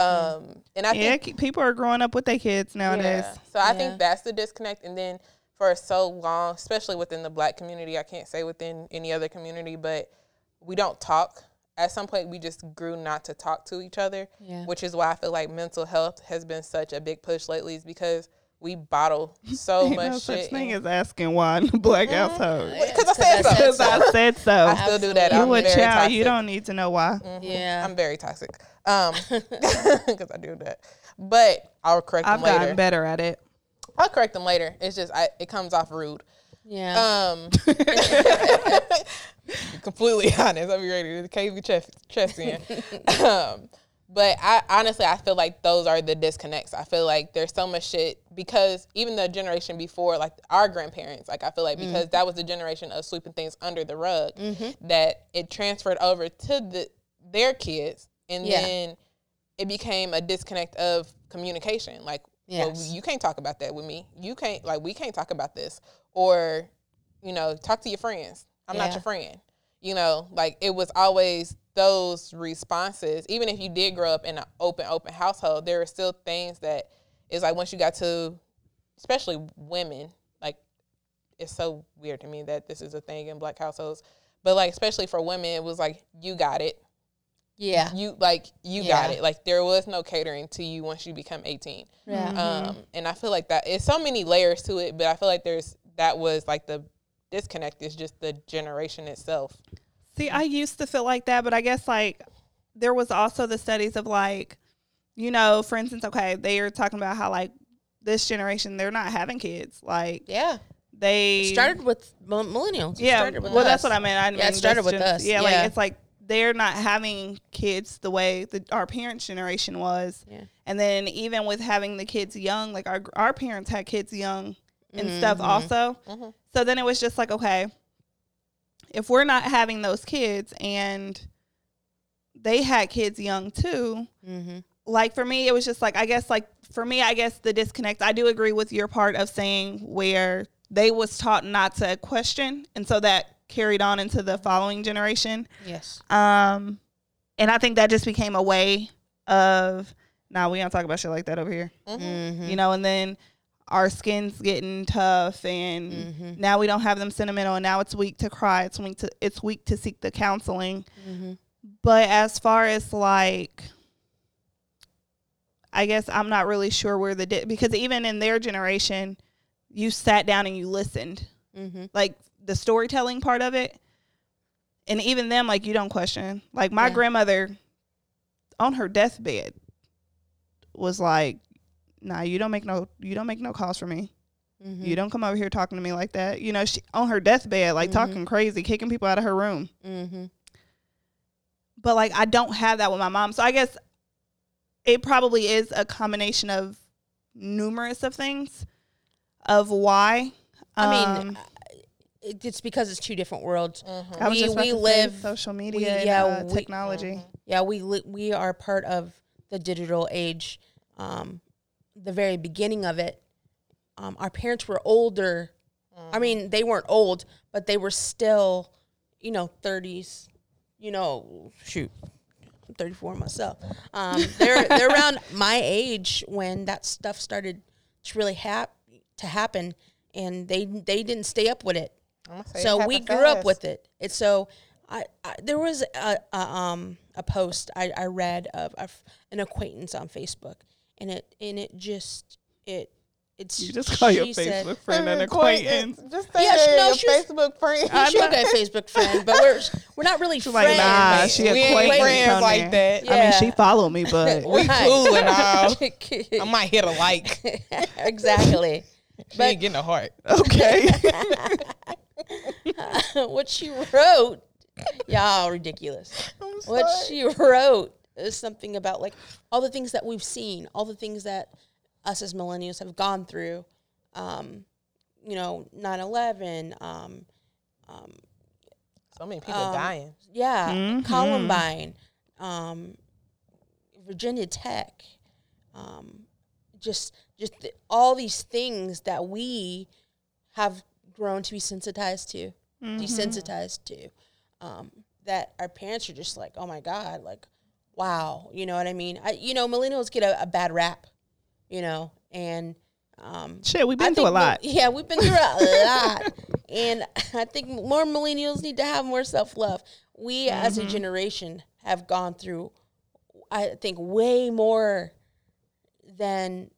Um, and I yeah, think... people are growing up with their kids nowadays. Yeah. So, I yeah. think that's the disconnect. And then... for so long, especially within the Black community, I can't say within any other community, but we don't talk. At some point, we just grew not to talk to each other, yeah. which is why I feel like mental health has been such a big push lately, is because we bottle so much no shit. Such thing as asking why in the Black mm-hmm. household. Because I said so. Because I said so. I still Absolutely. do that. I'm you a very child. Toxic. You don't need to know why. Mm-hmm. Yeah, I'm very toxic. Um, because I do that. But I'll correct them I've later. I've gotten better at it. I'll correct them later. It's just, I, it comes off rude. Yeah. Um, completely honest. I'll be ready to cave your chest, chest in. um, but I honestly, I feel like those are the disconnects. I feel like there's so much shit, because even the generation before, like our grandparents, like I feel like because mm-hmm. that was the generation of sweeping things under the rug, mm-hmm. that it transferred over to the their kids. And yeah. then it became a disconnect of communication. Like, yes. well, you can't talk about that with me. You can't, like, we can't talk about this. Or, you know, talk to your friends. I'm yeah. not your friend. You know, like, it was always those responses. Even if you did grow up in an open, open household, there are still things that is like once you got to, especially women, like, it's so weird to me that this is a thing in black households. But, like, especially for women, it was like, you got it. Yeah. You, like, you yeah. got it. Like, there was no catering to you once you become eighteen. Yeah. Mm-hmm. Um, and I feel like that, it's so many layers to it, but I feel like there's, that was, like, the disconnect is just the generation itself. See, I used to feel like that, but I guess, like, there was also the studies of, like, you know, for instance, okay, they are talking about how, like, this generation, they're not having kids. Like, yeah. They it started with millennials. It yeah, started with well, us. That's what I mean. I yeah, mean, it started with gen- us. Yeah, yeah, like it's like they're not having kids the way that our parents' generation was. Yeah. And then even with having the kids young, like our our parents had kids young and mm-hmm. stuff also. Mm-hmm. So then it was just like, okay, if we're not having those kids and they had kids young too, mm-hmm. like for me, it was just like I guess like for me, I guess the disconnect. I do agree with your part of saying where. They was taught not to question, and so that carried on into the following generation. Yes. Um, and I think that just became a way of, nah, we don't talk about shit like that over here. Mm-hmm. You know, and then our skin's getting tough, and mm-hmm. now we don't have them sentimental, and now it's weak to cry. It's weak to, it's weak to seek the counseling. Mm-hmm. But as far as, like, I guess I'm not really sure where the di- – because even in their generation – you sat down and you listened. Mm-hmm. Like, the storytelling part of it. And even them, like, you don't question. Like, my yeah. grandmother, on her deathbed, was like, nah, you don't make no you don't make no calls for me. Mm-hmm. You don't come over here talking to me like that. You know, she on her deathbed, like, mm-hmm. talking crazy, kicking people out of her room. Mm-hmm. But, like, I don't have that with my mom. So, I guess it probably is a combination of numerous of things. Of why? Um, I mean, it's because it's two different worlds. Mm-hmm. I was we just we live social media, we, and, yeah, uh, we, technology. Mm-hmm. Yeah, we li- we are part of the digital age. Um, the very beginning of it, um, our parents were older. Mm. I mean, they weren't old, but they were still, you know, thirties. You know, shoot, I'm thirty-four myself. Um, they're they're around my age when that stuff started to really happen. to happen and they they didn't stay up with it, so we grew fast. up with it. It's so I, I there was a, a um a post I, I read of, of an acquaintance on Facebook, and it and it just it it's you just call your Facebook said, friend an acquaintance. Just say yeah, hey, no, your Facebook friend. I'm not a Facebook friend, but we're we're not really friends. Like, nah, she we ain't friends like that. Yeah. I mean, she follow me, but we cool and all. I might hit a like. Exactly. She but, ain't getting a heart. Okay. uh, what she wrote, y'all ridiculous. What she wrote is something about, like, all the things that we've seen, all the things that us as millennials have gone through. Um, you know, nine eleven. Um, um, so many people um, dying. Yeah. Mm-hmm. Columbine. Um, Virginia Tech. Um, just... Just th- all these things that we have grown to be sensitized to, mm-hmm. desensitized to, um, that our parents are just like, oh, my God, like, wow. You know what I mean? I, you know, millennials get a, a bad rap, you know, and. Um, Shit, we've been I through a lot. We, yeah, we've been through a lot. And I think more millennials need to have more self-love. We mm-hmm. as a generation have gone through, I think, way more than.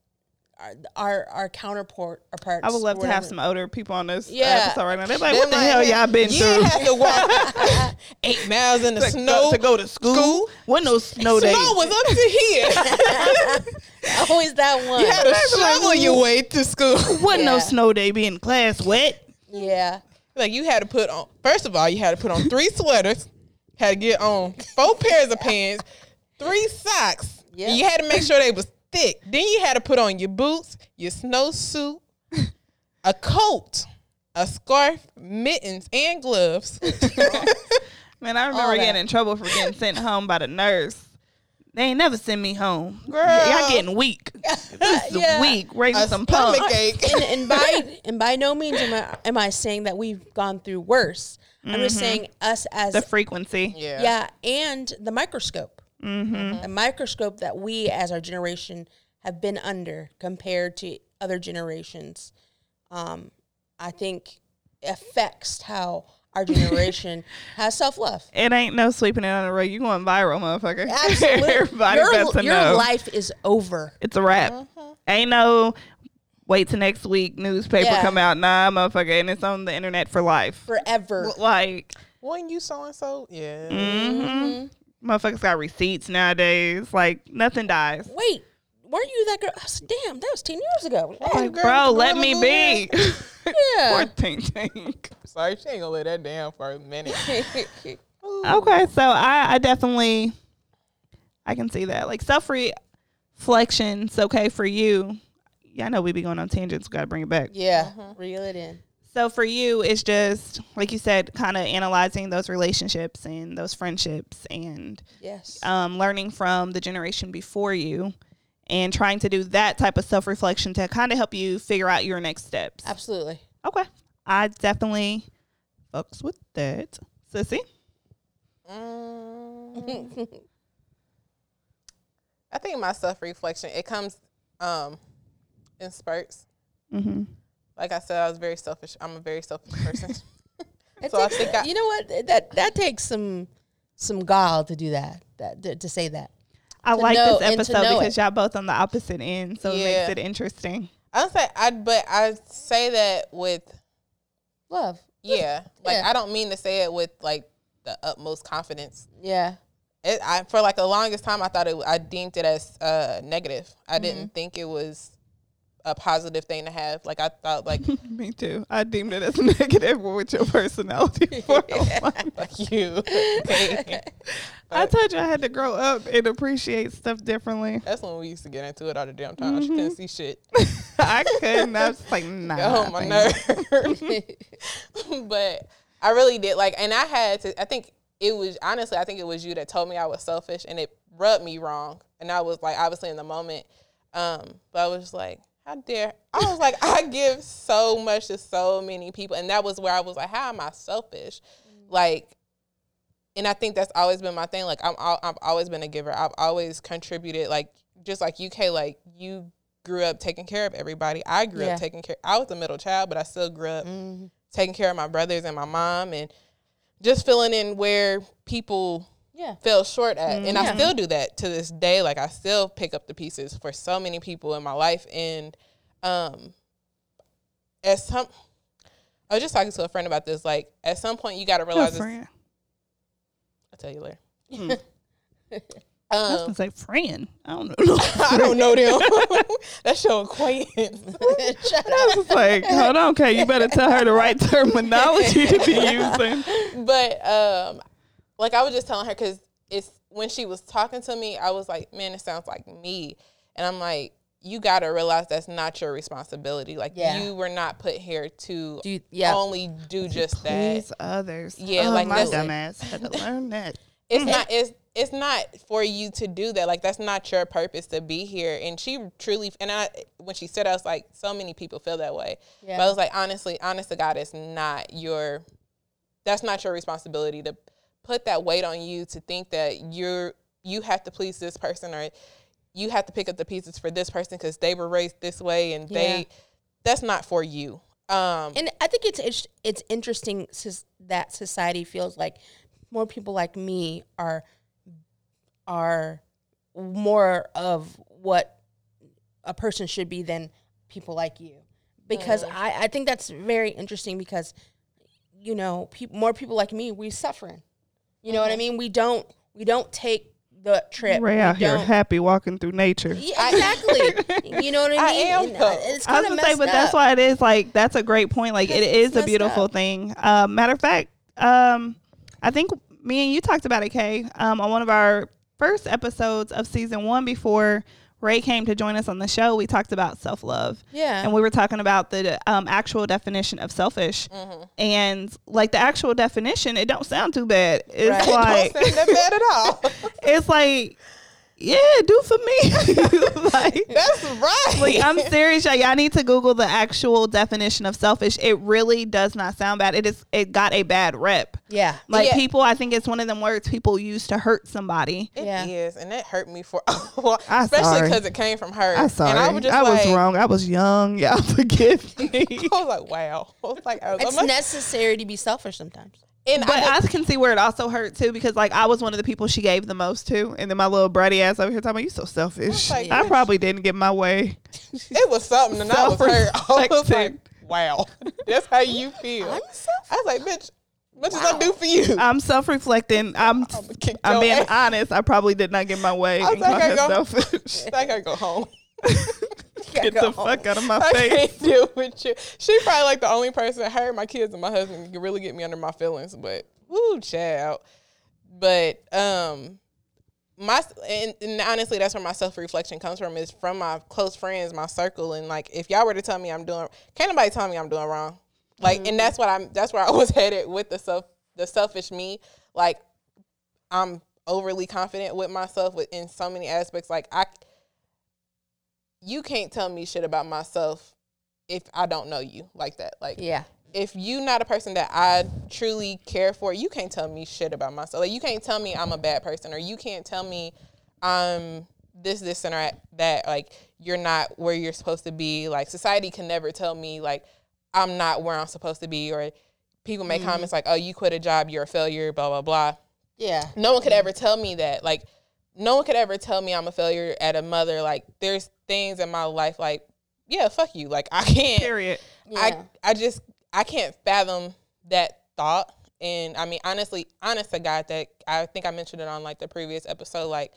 Our, our our counterpart our parts. I would love to have some older people on this yeah. episode right now. They're like, what the hell y'all been you through? You had to walk eight miles in the to snow go, to go to school. school? Wasn't no snow days. Snow was up to here. Always that one. You had to shovel like, your way to school. Wasn't yeah. no snow day being class wet. Yeah. Like you had to put on, first of all, you had to put on three sweaters, had to get on four pairs of pants, three socks. Yeah. You had to make sure they was thick. Then you had to put on your boots, your snowsuit, a coat, a scarf, mittens, and gloves. Man, I remember getting in trouble for getting sent home by the nurse. They ain't never send me home. Girl. Y'all getting weak. This is yeah. weak. Raising some pump. And, and by and by no means am I am I saying that we've gone through worse. Mm-hmm. I'm just saying us as the frequency. Yeah. Yeah. And the microscope. Mm-hmm. The microscope that we as our generation have been under compared to other generations. Um, I think affects how our generation has self-love. It ain't no sleeping in on the road. You going viral, motherfucker. Absolutely. Everybody your better your know. Life is over. It's a wrap. Uh-huh. Ain't no wait till next week newspaper yeah. come out. Nah, motherfucker. And it's on the internet for life. Forever. Like. When you so-and-so. Yeah. Mm-hmm. Motherfuckers got receipts nowadays. Like, nothing dies. Wait. Weren't you that girl? I said, damn, that was ten years ago. Oh, like, girl, bro, let me be. Yeah. Poor Tink Tink. Sorry, she ain't gonna let that down for a minute. Okay, so I, I definitely, I can see that. Like, self-reflection's okay for you. Yeah, I know we be going on tangents. We gotta bring it back. Yeah, uh-huh. Reel it in. So for you, it's just, like you said, kind of analyzing those relationships and those friendships and yes, um, learning from the generation before you. And trying to do that type of self-reflection to kind of help you figure out your next steps. Absolutely. Okay. I definitely fucks with that. Sissy? Um, I think my self-reflection, it comes um, in spurts. Mm-hmm. Like I said, I was very selfish. I'm a very selfish person. so I think I, you know what? That that takes some some gall to do that, that to, to say that. I like this episode because it. Y'all both on the opposite end, so yeah. It makes it interesting. I don't say I, but I say that with love. Yeah, like yeah. I don't mean to say it with like the utmost confidence. Yeah, it, I for like the longest time I thought it. I deemed it as uh, negative. I mm-hmm. didn't think it was a positive thing to have. Like I thought, like me too. I deemed it as negative with your personality. For yeah. Like you. Okay. But I told you I had to grow up and appreciate stuff differently. That's when we used to get into it all the damn time. Mm-hmm. She couldn't see shit. I couldn't. I was just like, nah. Got on my nerve. But I really did. Like, and I had to, I think it was, honestly, I think it was you that told me I was selfish and it rubbed me wrong. And I was like, obviously in the moment, um, but I was just like, how dare, I was like, I give so much to so many people. And that was where I was like, how am I selfish? Like, and I think that's always been my thing. Like, I'm, I've always been a giver. I've always contributed. Like, just like U K, like, you grew up taking care of everybody. I grew yeah. up taking care. I was a middle child, but I still grew up mm-hmm. taking care of my brothers and my mom and just filling in where people yeah. fell short at. Mm-hmm. And I still do that to this day. Like, I still pick up the pieces for so many people in my life. And um, at some, I was just talking to a friend about this. Like, at some point, you got to realize this. Tell you later. Hmm. um, I was like, friend. I don't know. I don't know them. That's your acquaintance. I was like, hold on, Kay. You better tell her the right terminology to be using. But, um, like, I was just telling her because it's when she was talking to me, I was like, man, it sounds like me. And I'm like, you got to realize that's not your responsibility. Like, yeah. you were not put here to do, yeah. only do just please that. Others. Yeah, oh, like my dumbass had to learn that. It's not. It's it's not for you to do that. Like, that's not your purpose to be here. And she truly. And I, when she said, I was like, so many people feel that way. Yeah. But I was like, honestly, honest to God, it's not your. That's not your responsibility to put that weight on you to think that you're you have to please this person or. You have to pick up the pieces for this person because they were raised this way and they, yeah. that's not for you. Um, and I think it's, it's, it's interesting that society feels like more people like me are, are more of what a person should be than people like you. Because mm. I, I think that's very interesting because, you know, pe- more people like me, we suffering. You know mm-hmm. what I mean? We don't, we don't take, the trip. We're out here happy walking through nature. Yeah, exactly. You know what I mean? I am. And, uh, it's I was going to say, but up. That's why it is like, that's a great point. Like, it is a beautiful up. Thing. Uh, matter of fact, um, I think me and you talked about it, Kay, um, on one of our first episodes of season one before Ray came to join us on the show. We talked about self-love. Yeah. And we were talking about the um, actual definition of selfish. Mm-hmm. And, like, the actual definition, it don't sound too bad. It's right. like... It don't sound that bad at all. It's like, yeah, do for me. Like, that's right. Like, I'm serious, y'all. Y'all need to Google the actual definition of selfish. It really does not sound bad. It is. It got a bad rep. Yeah. Like, yeah. people, I think it's one of them words people use to hurt somebody. It yeah. is. And it hurt me for, well, I especially because it came from her. I'm sorry. And I, was, just I like, was wrong. I was young. Y'all forgive me. I was like, wow. I was like, I was it's like, necessary to be selfish sometimes. And but I, I can see where it also hurt too, because like I was one of the people she gave the most to, and then my little bratty ass over here talking about you so selfish. I, like, I probably didn't get my way. It was something, and I was hurt. I was like, wow, that's how you feel. I'm selfish. I was like, bitch, what does wow. I do for you? I'm self-reflecting. I'm I'm, I'm being ass. honest. I probably did not get my way. I was like, I go, selfish. I gotta go home. Get the home. fuck out of my I face. I can't deal with you. She probably like the only person, her, my kids, and my husband can really get me under my feelings, but woo, child. But um, my and, and honestly, that's where my self-reflection comes from, is from my close friends, my circle, and like if y'all were to tell me I'm doing, can't nobody tell me I'm doing wrong. Like, mm-hmm. and that's what I'm. That's where I was headed with the self, the selfish me. Like, I'm overly confident with myself with in so many aspects. Like I. You can't tell me shit about myself if I don't know you like that. Like, yeah. if you're not a person that I truly care for, you can't tell me shit about myself. Like, you can't tell me I'm a bad person, or you can't tell me I'm this, this, and that. Like, you're not where you're supposed to be. Like, society can never tell me, like, I'm not where I'm supposed to be. Or people make mm-hmm. comments like, oh, you quit a job, you're a failure, blah, blah, blah. Yeah. No one could yeah. ever tell me that. Like, no one could ever tell me I'm a failure at a mother. Like, there's things in my life, like, yeah, fuck you. Like, I can't. Period. Yeah. I I just, I can't fathom that thought. And, I mean, honestly, honest to God, that I think I mentioned it on, like, the previous episode, like,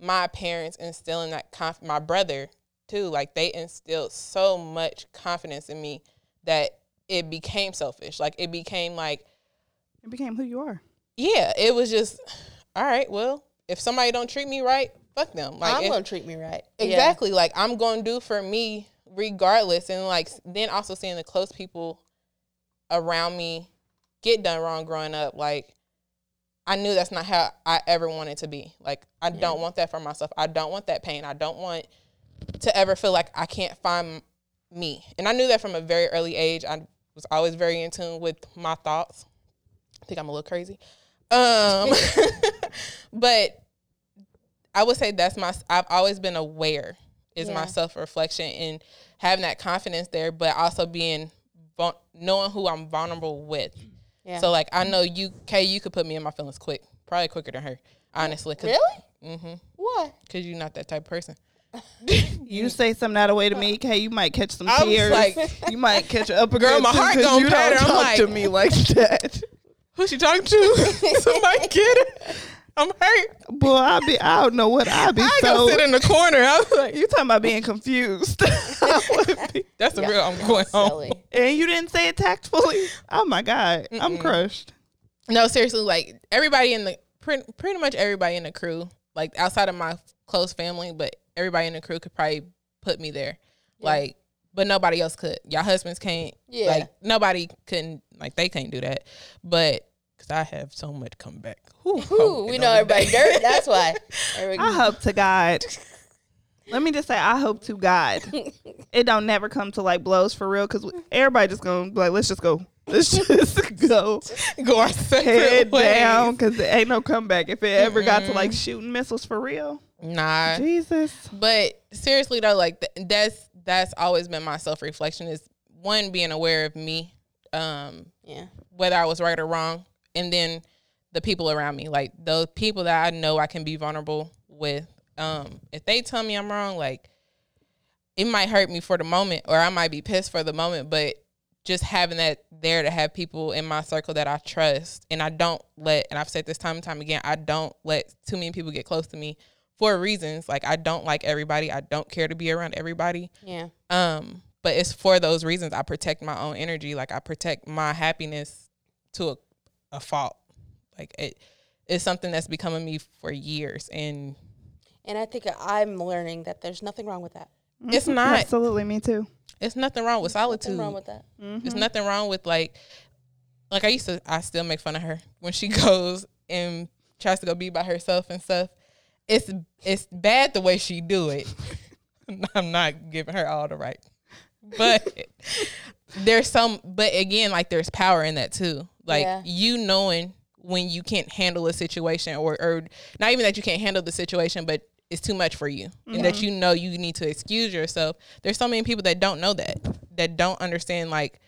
my parents instilling that, conf- my brother, too, like, they instilled so much confidence in me that it became selfish. Like, it became, like. It became who you are. Yeah. It was just, all right, well. If somebody don't treat me right, fuck them. Like, I'm if, gonna treat me right. Exactly. Yeah. Like, I'm gonna do for me regardless. And like then also seeing the close people around me get done wrong growing up, like I knew that's not how I ever wanted to be. Like I yeah. don't want that for myself. I don't want that pain. I don't want to ever feel like I can't find me. And I knew that from a very early age. I was always very in tune with my thoughts. I think I'm a little crazy. Um, but I would say that's my, I've always been aware is yeah. my self-reflection and having that confidence there, but also being, knowing who I'm vulnerable with. Yeah. So like, I know you, Kay, you could put me in my feelings quick, probably quicker than her, honestly. Cause, really? Mm-hmm. What? Cause you're not that type of person. You say something out of way to me, Kay, you might catch some I tears. Like, you might catch an upper girl. My heart gonna patter. Don't talk I'm like, to me like that. Who she talking to? Somebody get her. I'm hurt. Boy, I be I don't know what I be I so. I go sit in the corner. I was like, you talking about being confused. be, that's the yeah, real I'm going silly. home. And you didn't say it tactfully. Oh my God. Mm-mm. I'm crushed. No, seriously, like everybody in the pretty, pretty much everybody in the crew, like outside of my close family, but everybody in the crew could probably put me there. Yeah. Like, but nobody else could. Y'all husbands can't. Yeah. Like, nobody couldn't. Like, they can't do that. But, because I have so much comeback. Ooh, Ooh, we know everybody dirt. That's why. Everybody. I hope to God. Let me just say, I hope to God. It don't never come to, like, blows for real. Because everybody just going to be like, let's just go. Let's just go. Go our separate head ways. Down. Because it ain't no comeback. If it ever mm-hmm. got to, like, shooting missiles for real. Nah. Jesus. But, seriously, though, like, th- that's. That's always been my self-reflection is, one, being aware of me, um, yeah. whether I was right or wrong, and then the people around me, like those people that I know I can be vulnerable with. Um, if they tell me I'm wrong, like it might hurt me for the moment or I might be pissed for the moment, but just having that there to have people in my circle that I trust, and I don't let, and I've said this time and time again, I don't let too many people get close to me. For reasons, like I don't like everybody. I don't care to be around everybody. Yeah. Um, but it's for those reasons I protect my own energy. Like I protect my happiness to a, a fault. Like it is something that's become me for years. And and I think I'm learning that there's nothing wrong with that. Mm-hmm. It's not. Absolutely, me too. It's nothing wrong with there's solitude. Nothing wrong with that. Mm-hmm. There's nothing wrong with like, like I used to. I still make fun of her when she goes and tries to go be by herself and stuff. it's it's bad the way she do it. I'm not giving her all the right. But there's some, but again, like there's power in that too. Like yeah. you knowing when you can't handle a situation or, or not even that you can't handle the situation, but it's too much for you mm-hmm. and that you know you need to excuse yourself. There's so many people that don't know that, that don't understand, like,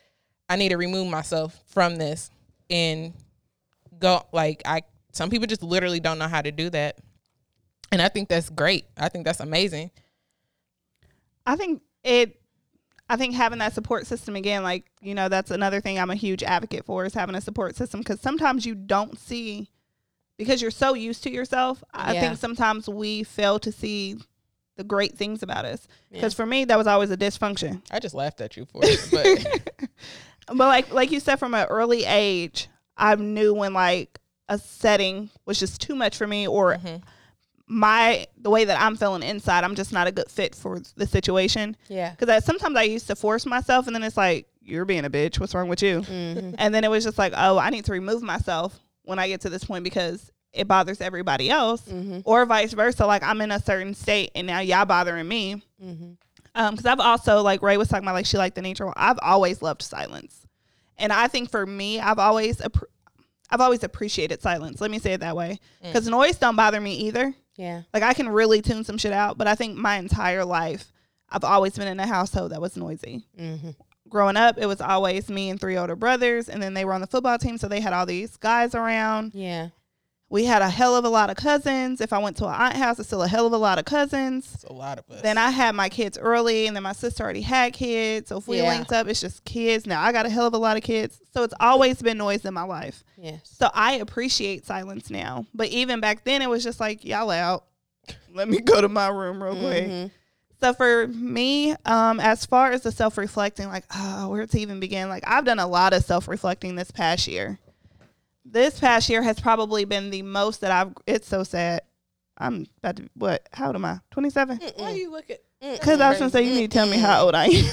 I need to remove myself from this and go, like, I, some people just literally don't know how to do that. And I think that's great. I think that's amazing. I think it, I think having that support system, again, like, you know, that's another thing I'm a huge advocate for, is having a support system, because sometimes you don't see, because you're so used to yourself. I yeah. think sometimes we fail to see the great things about us. Because yeah. for me, that was always a dysfunction. I just laughed at you for it. But, but like, like you said, from an early age, I knew when, like, a setting was just too much for me, or mm-hmm. my the way that I'm feeling inside, I'm just not a good fit for the situation. Yeah. Because sometimes I used to force myself, and then it's like, you're being a bitch. What's wrong with you? Mm-hmm. And then it was just like, oh, I need to remove myself when I get to this point because it bothers everybody else, mm-hmm. or vice versa. Like, I'm in a certain state, and now y'all bothering me. Mm-hmm. Um, because I've also, like Ray was talking about, like, she liked the nature. I've always loved silence, and I think for me, I've always, I've always appreciated silence. Let me say it that way, because mm. noise don't bother me either. Yeah. Like, I can really tune some shit out, but I think my entire life, I've always been in a household that was noisy. Mm-hmm. Growing up, it was always me and three older brothers, and then they were on the football team, so they had all these guys around. Yeah. We had a hell of a lot of cousins. If I went to an aunt house, it's still a hell of a lot of cousins. It's a lot of us. Then I had my kids early, and then my sister already had kids. So if we yeah. linked up, it's just kids. Now I got a hell of a lot of kids. So it's always been noise in my life. Yes. So I appreciate silence now. But even back then, it was just like, y'all out. Let me go to my room real quick. Mm-hmm. So for me, um, as far as the self-reflecting, like, oh, where to even begin? Like, I've done a lot of self-reflecting this past year. This past year has probably been the most that I've, it's so sad. I'm about to, what, how old am I? twenty-seven? Why do you look at? Because I was going to say, you need to tell me how old I am.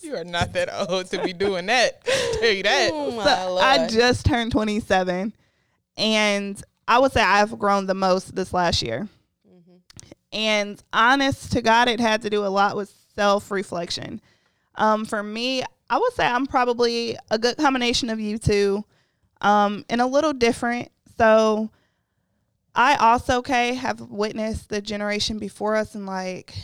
You are not that old to be doing that. Tell you that. Oh my so Lord. I just turned twenty-seven, and I would say I've grown the most this last year. Mm-hmm. And honest to God, it had to do a lot with self-reflection. Um, for me, I would say I'm probably a good combination of you two. Um, and a little different. So I also, okay, have witnessed the generation before us, and like,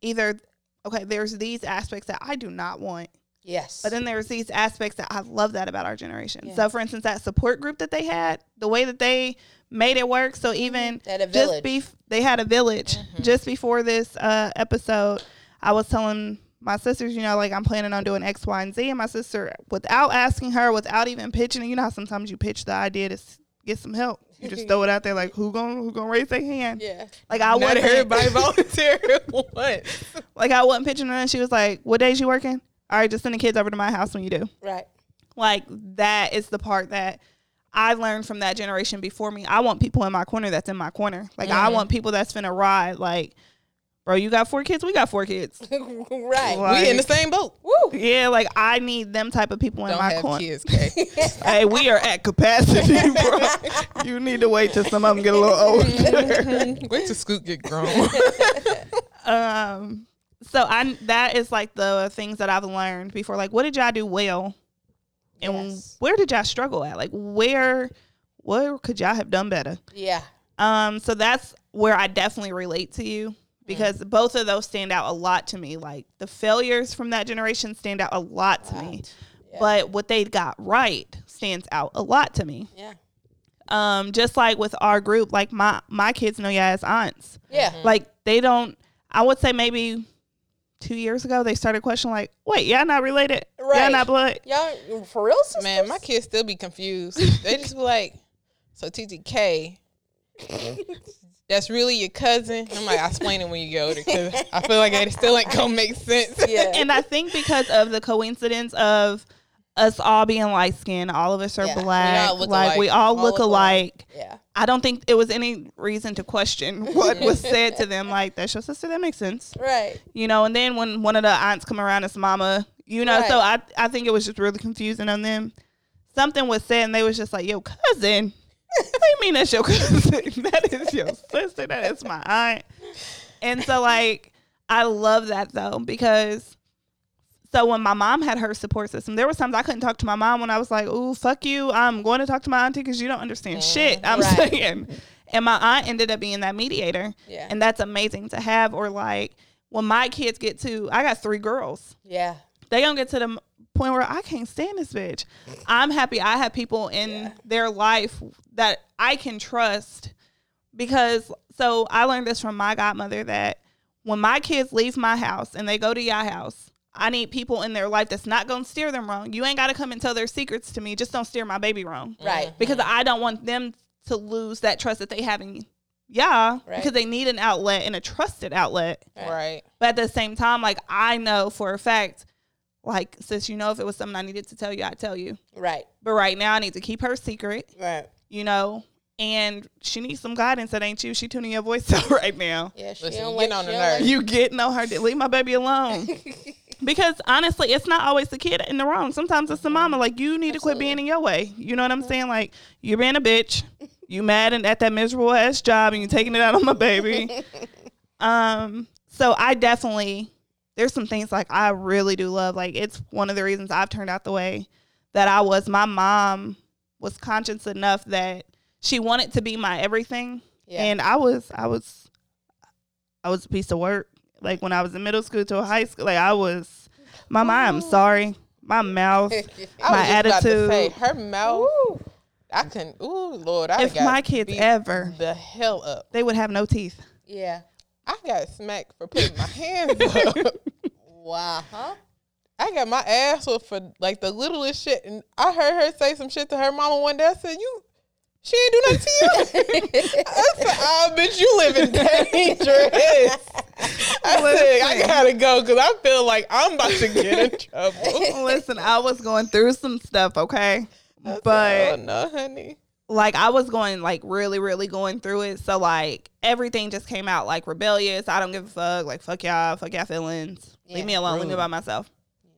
either, okay, there's these aspects that I do not want. Yes. But then there's these aspects that I love that about our generation. Yeah. So for instance, that support group that they had, the way that they made it work. So even at a village. Just bef- they had a village mm-hmm. just before this uh, episode. I was telling my sisters, you know, like, I'm planning on doing X, Y, and Z. And my sister, without asking her, without even pitching it, you know how sometimes you pitch the idea to s- get some help. You just throw it out there, like, who gon' who gon' raise their hand? Yeah. Like, I wouldn't. Not everybody volunteer. What? Like, I wasn't pitching her, and she was like, what days you working? All right, just send the kids over to my house when you do. Right. Like, that is the part that I learned from that generation before me. I want people in my corner that's in my corner. Like, mm-hmm. I want people that's finna ride, like, bro, you got four kids? We got four kids. Right. Like, we in the same boat. Woo. Yeah, like, I need them type of people in Don't my corner. Kids, Kay. Hey, we are at capacity, bro. You need to wait till some of them get a little older. Wait till Scoot get grown. um, so I that is, like, the things that I've learned before. Like, what did y'all do well? And yes. where did y'all struggle at? Like, where, where could y'all have done better? Yeah. Um. So that's where I definitely relate to you. Because mm. both of those stand out a lot to me. Like, the failures from that generation stand out a lot to right. me. Yeah. But what they got right stands out a lot to me. Yeah. Um, just like with our group, like, my, my kids know y'all as aunts. Yeah. Mm-hmm. Like, they don't, I would say maybe two years ago, they started questioning, like, wait, y'all not related? Right. Y'all not blood? Y'all, for real, sisters? Man, my kids still be confused. They just be like, so T T K. That's really your cousin. I'm like, I'll explain it when you get older, because I feel like it still ain't gonna make sense. Yeah. And I think because of the coincidence of us all being light skinned, all of us are yeah. black, we like alike. we all, all look alike. alike. Yeah. I don't think it was any reason to question what was said to them. Like, that's your sister. That makes sense, right? You know. And then when one of the aunts come around, it's mama. You know. Right. So I I think it was just really confusing on them. Something was said, and they was just like, "Yo, cousin." What do you mean that's your cousin? That is your sister. That is my aunt. And so, like, I love that, though, because so when my mom had her support system, there was times I couldn't talk to my mom when I was like, ooh, fuck you. I'm going to talk to my auntie because you don't understand mm, shit I'm right. saying. And my aunt ended up being that mediator. Yeah. And that's amazing to have. Or, like, when my kids get to, I got three girls. Yeah. They gonna get to the point where I can't stand this bitch. I'm happy I have people in yeah. their life that I can trust, because so I learned this from my godmother that when my kids leave my house and they go to your house, I need people in their life that's not gonna steer them wrong. You ain't gotta come and tell their secrets to me. Just don't steer my baby wrong. Right. Because I don't want them to lose that trust that they have in you. Yeah, right. Because they need an outlet and a trusted outlet. Right. But at the same time, like, I know for a fact, like, sis, you know, if it was something I needed to tell you, I'd tell you. Right. But right now I need to keep her secret. Right. You know, and she needs some guidance. That ain't you. She tuning your voice out right now. Yeah, she Listen, don't like, getting on she the nerve. Like- you getting on her. Leave my baby alone. Because, honestly, it's not always the kid in the wrong. Sometimes it's the mama. Like, you need Absolutely. to quit being in your way. You know what I'm saying? Like, you're being a bitch. You mad and at that miserable-ass job, and you taking it out on my baby. um. So I definitely... There's some things, like, I really do love. Like, it's one of the reasons I've turned out the way that I was. My mom was conscious enough that she wanted to be my everything. Yeah. And I was, I was, I was a piece of work. Like, when I was in middle school to high school, like, I was, my mom, I'm sorry. My mouth, I my attitude. I was just about to say, her mouth. Ooh. I couldn't, ooh, Lord. I if my kids ever. The hell up. They would have no teeth. Yeah. I got smacked for putting my hands up. Wow. Huh? I got my ass whooped for, like, the littlest shit. And I heard her say some shit to her mama one day. I said, you, she didn't do nothing to you? I said, oh, bitch, you living dangerous. I said, I gotta go because I feel like I'm about to get in trouble. Listen, I was going through some stuff, okay? I but. Said, oh, no, honey. Like, I was going, like, really, really going through it. So, like, everything just came out, like, rebellious. I don't give a fuck. Like, fuck y'all. Fuck y'all feelings. Yeah, leave me alone. Really. Leave me by myself. Yeah.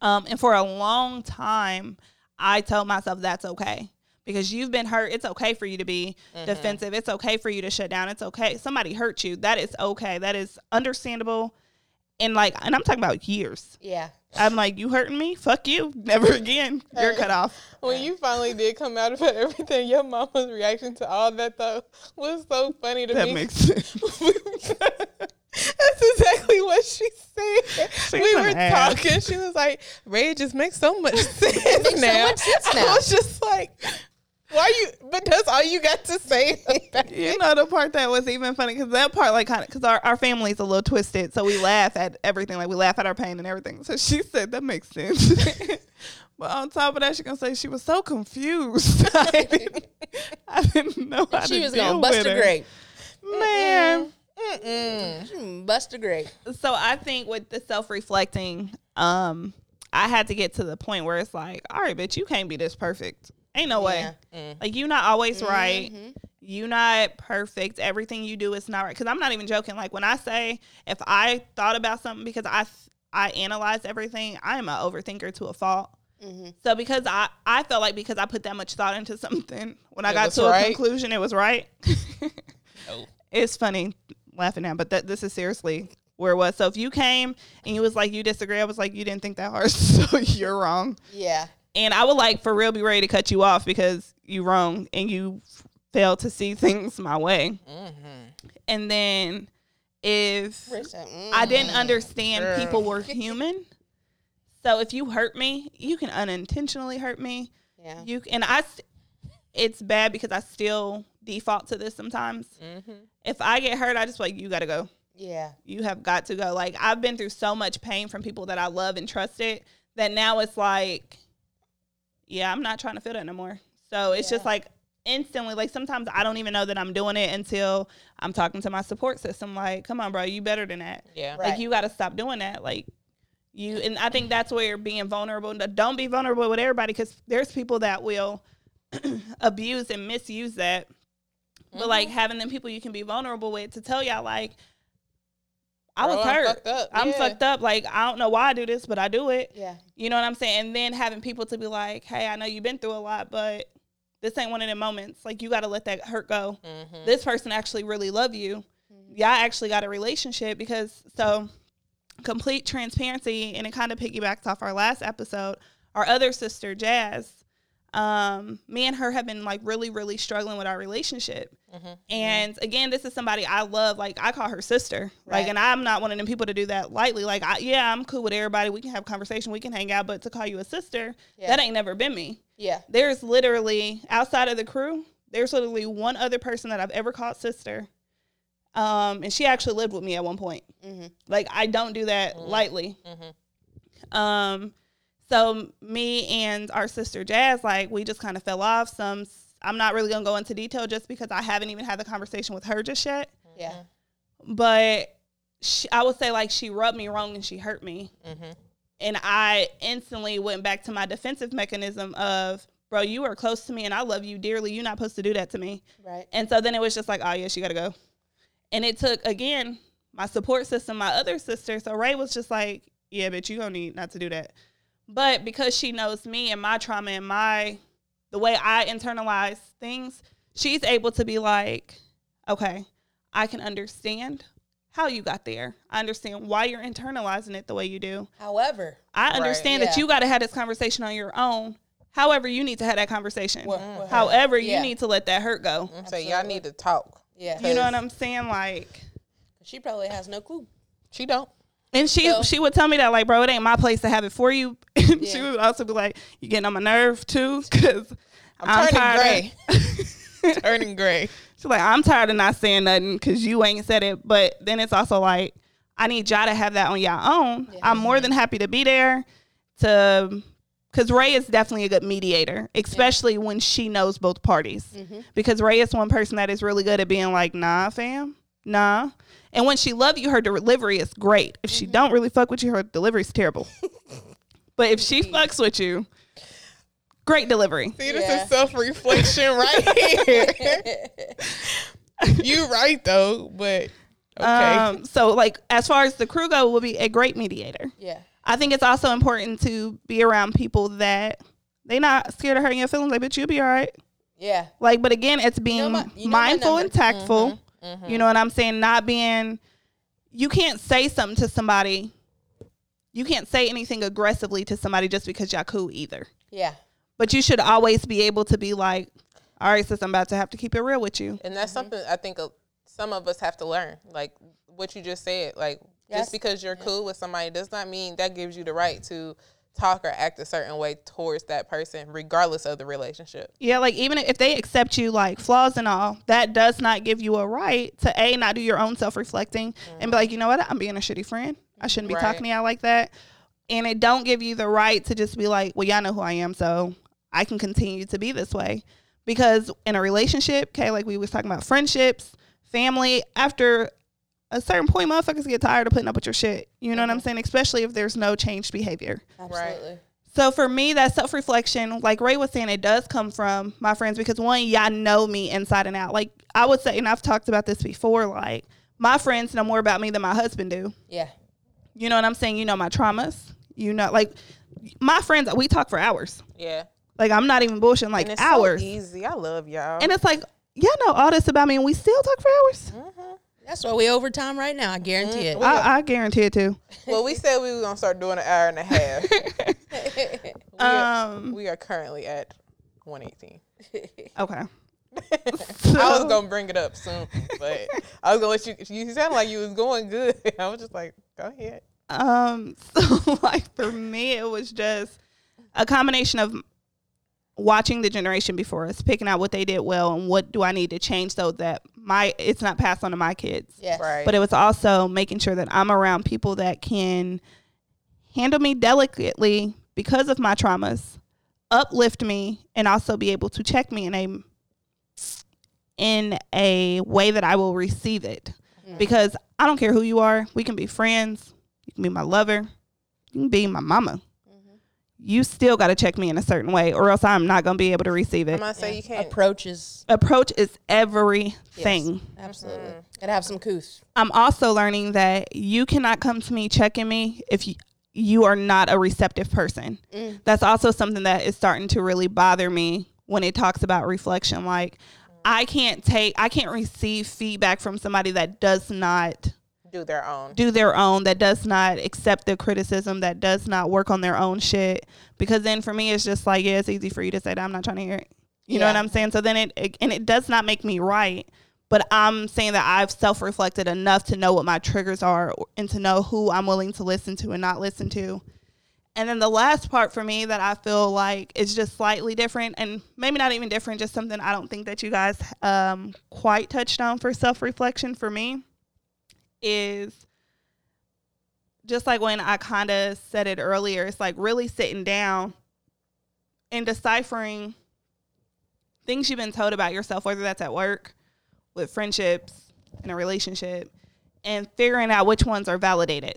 Um, and for a long time, I told myself that's okay. Because you've been hurt. It's okay for you to be mm-hmm. defensive. It's okay for you to shut down. It's okay. Somebody hurt you. That is okay. That is understandable. And, like, and I'm talking about years. Yeah. I'm like, you hurting me? Fuck you. Never again. You're cut off. When you finally did come out of it, everything, your mama's reaction to all that, though, was so funny to that me. That makes sense. That's exactly what she said. She's we were ass. talking. She was like, Ray, it just makes so much sense it makes now. so much sense now. I was just like... Why you? But that's all you got to say. You know the part that was even funny because that part, like, kind of, because our our family's a little twisted, so we laugh at everything. Like, we laugh at our pain and everything. So she said that makes sense. But on top of that, she gonna say she was so confused. I, didn't, I didn't know how she to was gonna bust a grape, man. Mm-mm. Mm-mm. Bust a grape. So I think with the self reflecting, um, I had to get to the point where it's like, all right, bitch, you can't be this perfect. Ain't no way. Yeah. Mm. Like, you not always right. Mm-hmm. You not perfect. Everything you do is not right. Because I'm not even joking. Like, when I say if I thought about something, because I I analyze everything, I am an overthinker to a fault. Mm-hmm. So because I, I felt like because I put that much thought into something, when I it got to right. a conclusion, it was right. No. It's funny laughing now, but that this is seriously where it was. So if you came and you was like, you disagree, I was like, you didn't think that hard, so you're wrong. Yeah. And I would, like, for real be ready to cut you off because you wrong and you fail to see things my way. Mm-hmm. And then if mm-hmm. I didn't understand Girl. people were human. So if you hurt me, you can unintentionally hurt me. Yeah. You And I, it's bad because I still default to this sometimes. Mm-hmm. If I get hurt, I just like, you got to go. Yeah. You have got to go. Like, I've been through so much pain from people that I love and trusted that now it's like, yeah, I'm not trying to feel that no more. So it's yeah. just like instantly, like sometimes I don't even know that I'm doing it until I'm talking to my support system. Like, come on, bro, you better than that. Yeah. Right. Like, you got to stop doing that. Like, you, and I think that's where being vulnerable, don't be vulnerable with everybody because there's people that will abuse and misuse that. Mm-hmm. But like having them people you can be vulnerable with to tell y'all, like, I was Bro, hurt. I'm fucked up. I'm yeah. fucked up. Like, I don't know why I do this, but I do it. Yeah. You know what I'm saying? And then having people to be like, hey, I know you've been through a lot, but this ain't one of them moments. Like, you got to let that hurt go. Mm-hmm. This person actually really love you. Mm-hmm. Yeah, I actually got a relationship because, so complete transparency, and it kind of piggybacks off our last episode. Our other sister, Jazz, um, me and her have been, like, really, really struggling with our relationship. Mm-hmm. And, mm-hmm. again, this is somebody I love. Like, I call her sister. Right. Like, and I'm not one of them people to do that lightly. Like, I, yeah, I'm cool with everybody. We can have conversation. We can hang out. But to call you a sister, yeah. that ain't never been me. Yeah. There's literally, outside of the crew, there's literally one other person that I've ever called sister. Um, and she actually lived with me at one point. Mm-hmm. Like, I don't do that mm-hmm. lightly. Mm-hmm. Um, so me and our sister Jazz, like, we just kind of fell off. Some, I'm not really going to go into detail just because I haven't even had the conversation with her just yet. Mm-hmm. Yeah. But she, I would say, like, she rubbed me wrong and she hurt me. Mm-hmm. And I instantly went back to my defensive mechanism of, bro, you are close to me and I love you dearly. You're not supposed to do that to me. Right. And so then it was just like, oh, yeah, she got to go. And it took, again, my support system, my other sister. So Ray was just like, yeah, bitch, you don't need not to do that. But because she knows me and my trauma and my, the way I internalize things, she's able to be like, okay, I can understand how you got there. I understand why you're internalizing it the way you do. However, I understand right, yeah. that you got to have this conversation on your own. However, you need to have that conversation. Well, well, However, yeah. you need to let that hurt go. So y'all need to talk. Yeah. You know what I'm saying? Like, she probably has no clue. She don't. And she so. she would tell me that, like, bro, it ain't my place to have it for you. And yeah. she would also be like, you getting on my nerve too? Because I'm, I'm turning gray. Of, turning gray. She's like, I'm tired of not saying nothing because you ain't said it. But then it's also like, I need y'all to have that on y'all own. Yeah. I'm more than happy to be there to... Because Ray is definitely a good mediator, especially yeah. when she knows both parties. Mm-hmm. Because Ray is one person that is really good at being like, nah, fam, nah. And when she love you, her delivery is great. If mm-hmm. she don't really fuck with you, her delivery is terrible. But if she fucks with you, great delivery. See, this yeah. is self-reflection right here. You right, though, but okay. Um, so, like, as far as the crew go, we'll be a great mediator. Yeah. I think it's also important to be around people that they not scared of hurting your feelings. Like, bitch, you'll be all right. Yeah. Like, but again, it's being you know my, you know mindful and tactful. Mm-hmm, mm-hmm. You know what I'm saying? Not being, you can't say something to somebody. You can't say anything aggressively to somebody just because y'all cool either. Yeah. But you should always be able to be like, all right, sis, I'm about to have to keep it real with you. And that's mm-hmm. something I think some of us have to learn. Like what you just said, like, yes. Just because you're cool with somebody does not mean that gives you the right to talk or act a certain way towards that person, regardless of the relationship. Yeah, like, even if they accept you, like, flaws and all, that does not give you a right to, A, not do your own self-reflecting mm-hmm. and be like, you know what, I'm being a shitty friend. I shouldn't be right. talking to y'all like that. And it don't give you the right to just be like, well, y'all know who I am, so I can continue to be this way. Because in a relationship, okay, like we was talking about friendships, family, after a certain point, motherfuckers get tired of putting up with your shit. You know mm-hmm. what I'm saying? Especially if there's no changed behavior. Absolutely. So for me, that self-reflection, like Ray was saying, it does come from my friends because, one, y'all know me inside and out. Like, I would say, and I've talked about this before, like, my friends know more about me than my husband do. Yeah. You know what I'm saying? You know my traumas. You know, like, my friends, we talk for hours. Yeah. Like, I'm not even bullshitting, like, and it's hours. So easy. I love y'all. And it's like, y'all know all this about me, and we still talk for hours? Mm-hmm. That's why we overtime right now. I guarantee mm, it. I, I guarantee it too. Well, we said we were gonna start doing an hour and a half. we, um, are, we are currently at one eighteen. Okay. So, I was gonna bring it up soon, but I was gonna let you. You sound like you was going good. I was just like, go ahead. Um. So, like, for me, it was just a combination of watching the generation before us, picking out what they did well and what do I need to change so that my it's not passed on to my kids. Yes. Right. But it was also making sure that I'm around people that can handle me delicately because of my traumas, uplift me, and also be able to check me in a in a way that I will receive it. Mm. Because I don't care who you are. We can be friends. You can be my lover. You can be my mama. You still got to check me in a certain way or else I'm not going to be able to receive it. I'm going to say yeah. you can't. Approach is. Approach is everything. Yes, absolutely. Mm-hmm. Gotta have some couth. I'm also learning that you cannot come to me checking me if you, you are not a receptive person. Mm. That's also something that is starting to really bother me when it talks about reflection. Like, I can't take, I can't receive feedback from somebody that does not do their own, do their own, that does not accept the criticism, that does not work on their own shit. Because then for me, it's just like, yeah, it's easy for you to say that. I'm not trying to hear it. You yeah. know what I'm saying? So then it, it, and it does not make me right. But I'm saying that I've self-reflected enough to know what my triggers are and to know who I'm willing to listen to and not listen to. And then the last part for me that I feel like is just slightly different, and maybe not even different, just something I don't think that you guys um, quite touched on for self-reflection for me, is just like when I kind of said it earlier, it's like really sitting down and deciphering things you've been told about yourself, whether that's at work, with friendships, in a relationship, and figuring out which ones are validated.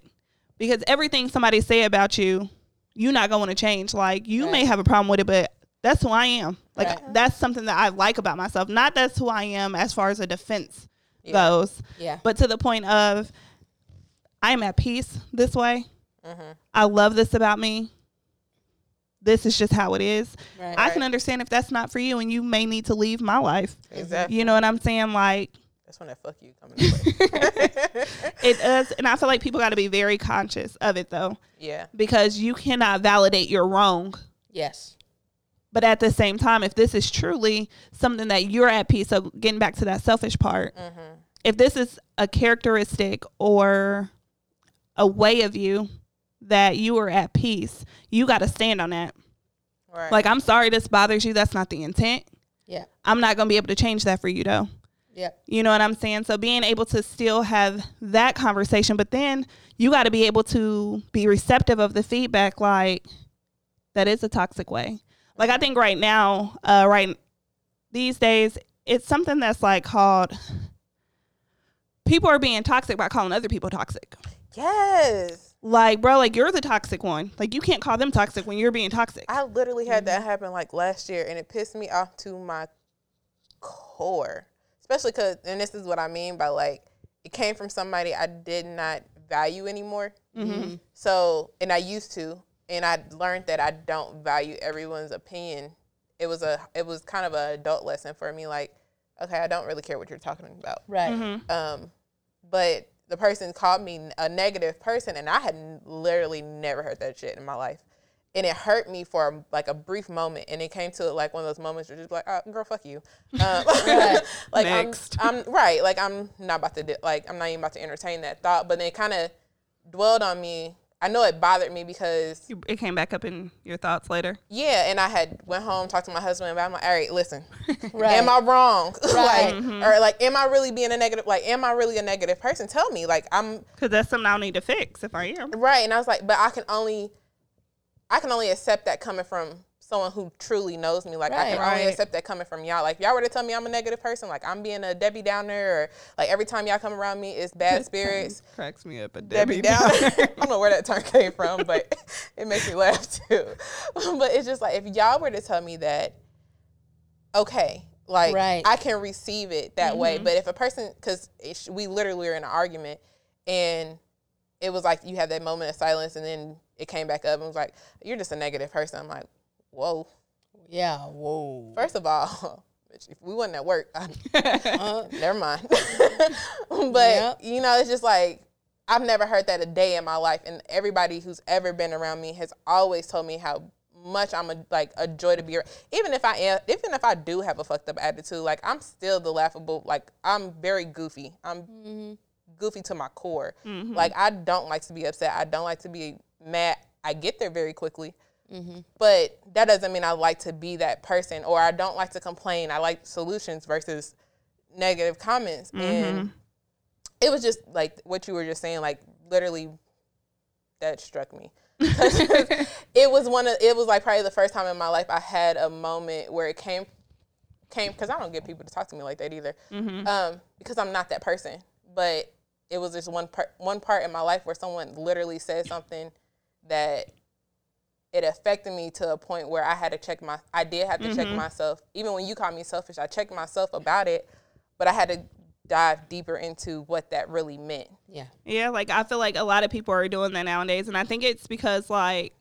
Because everything somebody say about you, you're not going to change. Like, you right. may have a problem with it, but that's who I am. Like, right. that's something that I like about myself. Not that's who I am as far as a defense yeah. goes. Yeah. But to the point of, I am at peace this way. Mm-hmm. I love this about me. This is just how it is. Right, I right. can understand if that's not for you, and you may need to leave my life. Exactly. You know what I'm saying? Like, that's when that fuck you coming away. It does. And I feel like people got to be very conscious of it, though. Yeah. Because you cannot validate your wrong. Yes. But at the same time, if this is truly something that you're at peace, so getting back to that selfish part, mm-hmm. if this is a characteristic or a way of you that you are at peace, you got to stand on that. Right. Like, I'm sorry this bothers you. That's not the intent. Yeah. I'm not going to be able to change that for you, though. Yeah. You know what I'm saying? So being able to still have that conversation, but then you got to be able to be receptive of the feedback. Like, that is a toxic way. Like, I think right now, uh, right these days, it's something that's like called, people are being toxic by calling other people toxic. Yes. Like, bro, like, you're the toxic one. Like, you can't call them toxic when you're being toxic. I literally had that happen, like, last year, and it pissed me off to my core. Especially because, and this is what I mean by, like, it came from somebody I did not value anymore. Mm-hmm. So, and I used to, and I learned that I don't value everyone's opinion. It was a, it was kind of an adult lesson for me. Like, okay, I don't really care what you're talking about. Right. Mm-hmm. Um, but the person called me a negative person, and I had literally never heard that shit in my life. And it hurt me for, like, a brief moment, and it came to, like, one of those moments where you're just like, oh, girl, fuck you. Um, like, next. I'm, I'm, right, like, I'm not about to, like, I'm not even about to entertain that thought. But then it kind of dwelled on me. I know it bothered me because it came back up in your thoughts later. Yeah, and I had went home, talked to my husband about it. I'm like, all right, listen, right. am I wrong? Right. Like, mm-hmm. Or like, am I really being a negative? Like, am I really a negative person? Tell me, like, I'm because that's something I'll need to fix if I am. Right, and I was like, but I can only, I can only accept that coming from someone who truly knows me. Like, right, I can right. only accept that coming from y'all. Like, if y'all were to tell me I'm a negative person, like, I'm being a Debbie Downer, or, like, every time y'all come around me, it's bad spirits. Cracks me up, a Debbie, Debbie Downer. I don't know where that term came from, but it makes me laugh, too. But it's just, like, if y'all were to tell me that, okay, like, right. I can receive it that mm-hmm. way. But if a person, because we literally were in an argument, and it was like you had that moment of silence, and then it came back up and was like, you're just a negative person. I'm like, whoa. Yeah, whoa. First of all, if we wasn't at work, I, uh, never mind. But, yep. you know, it's just like, I've never heard that a day in my life. And everybody who's ever been around me has always told me how much I'm, a, like, a joy to be around. Even if I am, even if I do have a fucked up attitude, like, I'm still the laughable, like, I'm very goofy. I'm mm-hmm. goofy to my core. Mm-hmm. Like, I don't like to be upset. I don't like to be mad. I get there very quickly. Mm-hmm. But that doesn't mean I like to be that person, or I don't like to complain. I like solutions versus negative comments. Mm-hmm. And it was just like what you were just saying, like, literally that struck me. It was one of, it was like probably the first time in my life I had a moment where it came, came because I don't get people to talk to me like that either. Mm-hmm. Um, because I'm not that person. But it was just one part, one part in my life where someone literally said something that it affected me to a point where I had to check my, I did have to mm-hmm. check myself. Even when you called me selfish, I checked myself about it, but I had to dive deeper into what that really meant. Yeah. Yeah. Like, I feel like a lot of people are doing that nowadays. And I think it's because, like,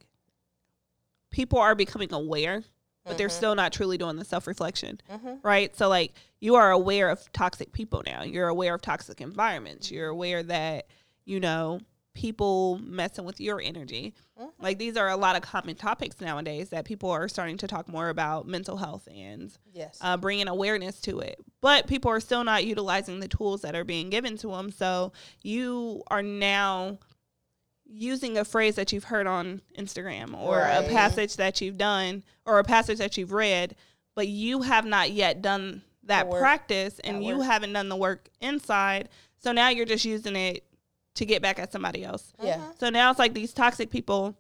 people are becoming aware but mm-hmm. they're still not truly doing the self-reflection, mm-hmm. right? So, like, you are aware of toxic people now. You're aware of toxic environments. You're aware that, you know, people messing with your energy. Mm-hmm. Like, these are a lot of common topics nowadays that people are starting to talk more about, mental health and yes. uh, bringing awareness to it. But people are still not utilizing the tools that are being given to them. So you are now using a phrase that you've heard on Instagram or right. a passage that you've done or a passage that you've read, but you have not yet done that practice and that you work. haven't done the work inside. So now you're just using it to get back at somebody else. Yeah. So now it's like these toxic people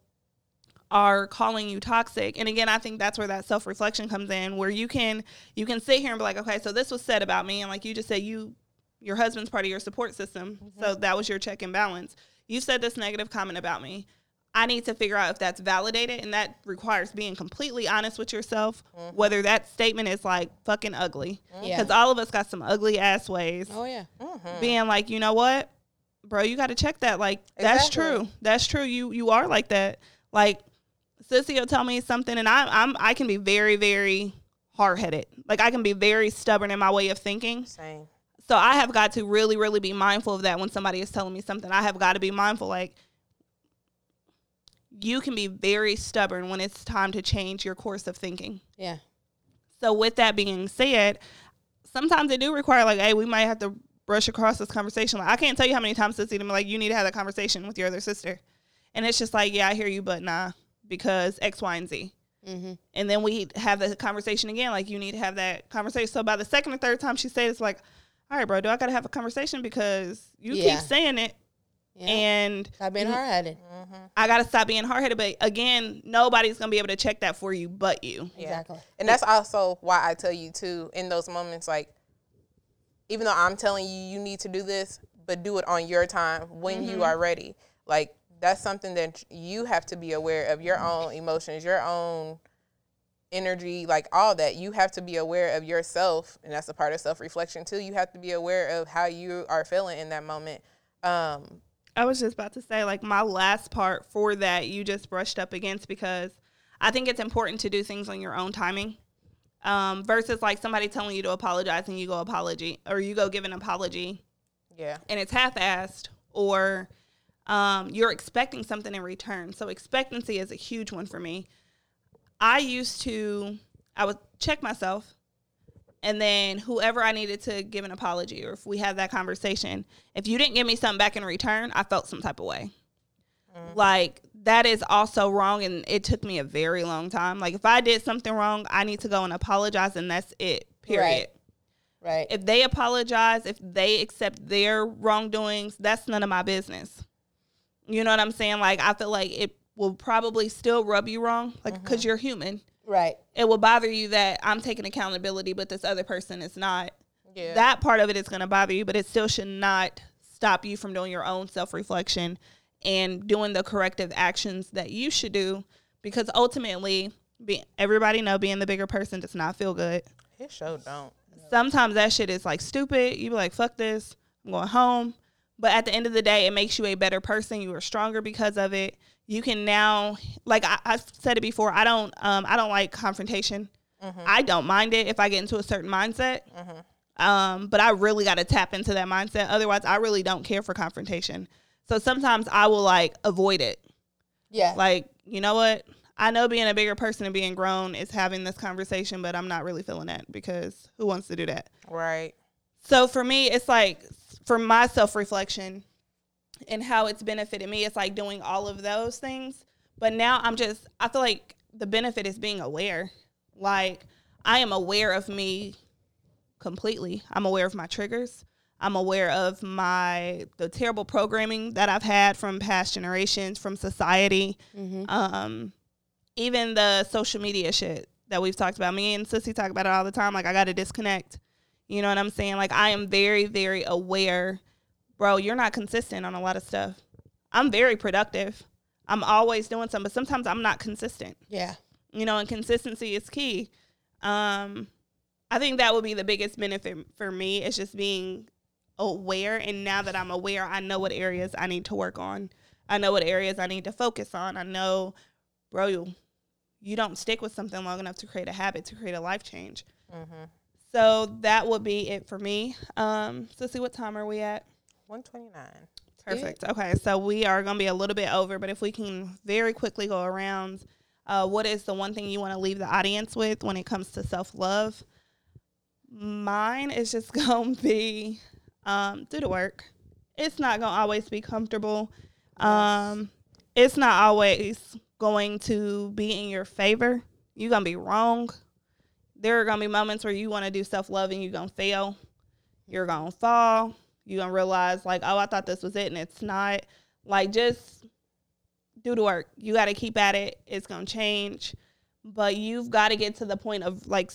are calling you toxic. And again, I think that's where that self-reflection comes in, where you can you can sit here and be like, okay, so this was said about me. And like you just said, you your husband's part of your support system. Mm-hmm. So that was your check and balance. You said this negative comment about me. I need to figure out if that's validated, and that requires being completely honest with yourself, mm-hmm. whether that statement is, like, fucking ugly. Because mm-hmm. all of us got some ugly-ass ways. Oh, yeah. Mm-hmm. Being like, you know what? Bro, you got to check that. Like, exactly. that's true. That's true. You you are like that. Like, Sissy will tell me something, and I I'm I can be very, very hard-headed. Like, I can be very stubborn in my way of thinking. Same. So I have got to really, really be mindful of that when somebody is telling me something. I have got to be mindful. Like, you can be very stubborn when it's time to change your course of thinking. Yeah. So with that being said, sometimes they do require, like, hey, we might have to brush across this conversation. Like, I can't tell you how many times Sissy to me, like, you need to have that conversation with your other sister. And it's just like, yeah, I hear you, but nah, because X, Y, and Z. Mm-hmm. And then we have the conversation again. Like, you need to have that conversation. So by the second or third time she said, it's like, all right, bro, do I got to have a conversation? Because you yeah. keep saying it. Yeah. And I've been hard-headed. Mm-hmm. I got to stop being hard-headed. But, again, nobody's going to be able to check that for you but you. Yeah. Exactly. And that's also why I tell you, too, in those moments, like, even though I'm telling you you need to do this, but do it on your time when mm-hmm. you are ready. Like, that's something that you have to be aware of, your own emotions, your own energy, like all that. You have to be aware of yourself, and that's a part of self-reflection too. You have to be aware of how you are feeling in that moment. um I was just about to say, like, my last part for that you just brushed up against, because I think it's important to do things on your own timing, um versus like somebody telling you to apologize and you go apology or you go give an apology, yeah, and it's half-assed, or um you're expecting something in return. So expectancy is a huge one for me. I used to, I would check myself, and then whoever I needed to give an apology, or if we had that conversation, if you didn't give me something back in return, I felt some type of way. Mm-hmm. Like, that is also wrong, and it took me a very long time. Like, if I did something wrong, I need to go and apologize, and that's it, period. Right. Right. If they apologize, if they accept their wrongdoings, that's none of my business. You know what I'm saying? Like, I feel like it will probably still rub you wrong, like, because mm-hmm. you're human. Right. It will bother you that I'm taking accountability, but this other person is not. Yeah. That part of it is going to bother you, but it still should not stop you from doing your own self-reflection and doing the corrective actions that you should do, because ultimately, be, everybody know being the bigger person does not feel good. It sure don't. Sometimes that shit is, like, stupid. You be like, fuck this, I'm going home. But at the end of the day, it makes you a better person. You are stronger because of it. You can now, like I, I've said it before, I don't um, I don't like confrontation. Mm-hmm. I don't mind it if I get into a certain mindset. Mm-hmm. Um, but I really got to tap into that mindset. Otherwise, I really don't care for confrontation. So sometimes I will, like, avoid it. Yeah. Like, you know what? I know being a bigger person and being grown is having this conversation, but I'm not really feeling that, because who wants to do that? Right. So for me, it's like, for my self-reflection and how it's benefited me, it's like doing all of those things. But now I'm just, I feel like the benefit is being aware. Like, I am aware of me completely. I'm aware of my triggers. I'm aware of my, the terrible programming that I've had from past generations, from society. Mm-hmm. Um, even the social media shit that we've talked about. Me and Sissy talk about it all the time. Like, I got to disconnect. You know what I'm saying? Like, I am very, very aware. Bro, you're not consistent on a lot of stuff. I'm very productive. I'm always doing something, but sometimes I'm not consistent. Yeah. You know, and consistency is key. Um, I think that would be the biggest benefit for me, is just being aware. And now that I'm aware, I know what areas I need to work on. I know what areas I need to focus on. I know, bro, you don't stick with something long enough to create a habit, to create a life change. Mm-hmm. So that would be it for me. Um, so see, what time are we at? one twenty-nine. Perfect. Good. Okay, so we are going to be a little bit over, but if we can very quickly go around, uh, what is the one thing you want to leave the audience with when it comes to self-love? Mine is just going to be um, do the work. It's not going to always be comfortable. Um, it's not always going to be in your favor. You're going to be wrong. There are going to be moments where you want to do self-love and you're going to fail. You're going to fall. You're going to realize, like, oh, I thought this was it, and it's not. Like, just do the work. You got to keep at it. It's going to change. But you've got to get to the point of, like,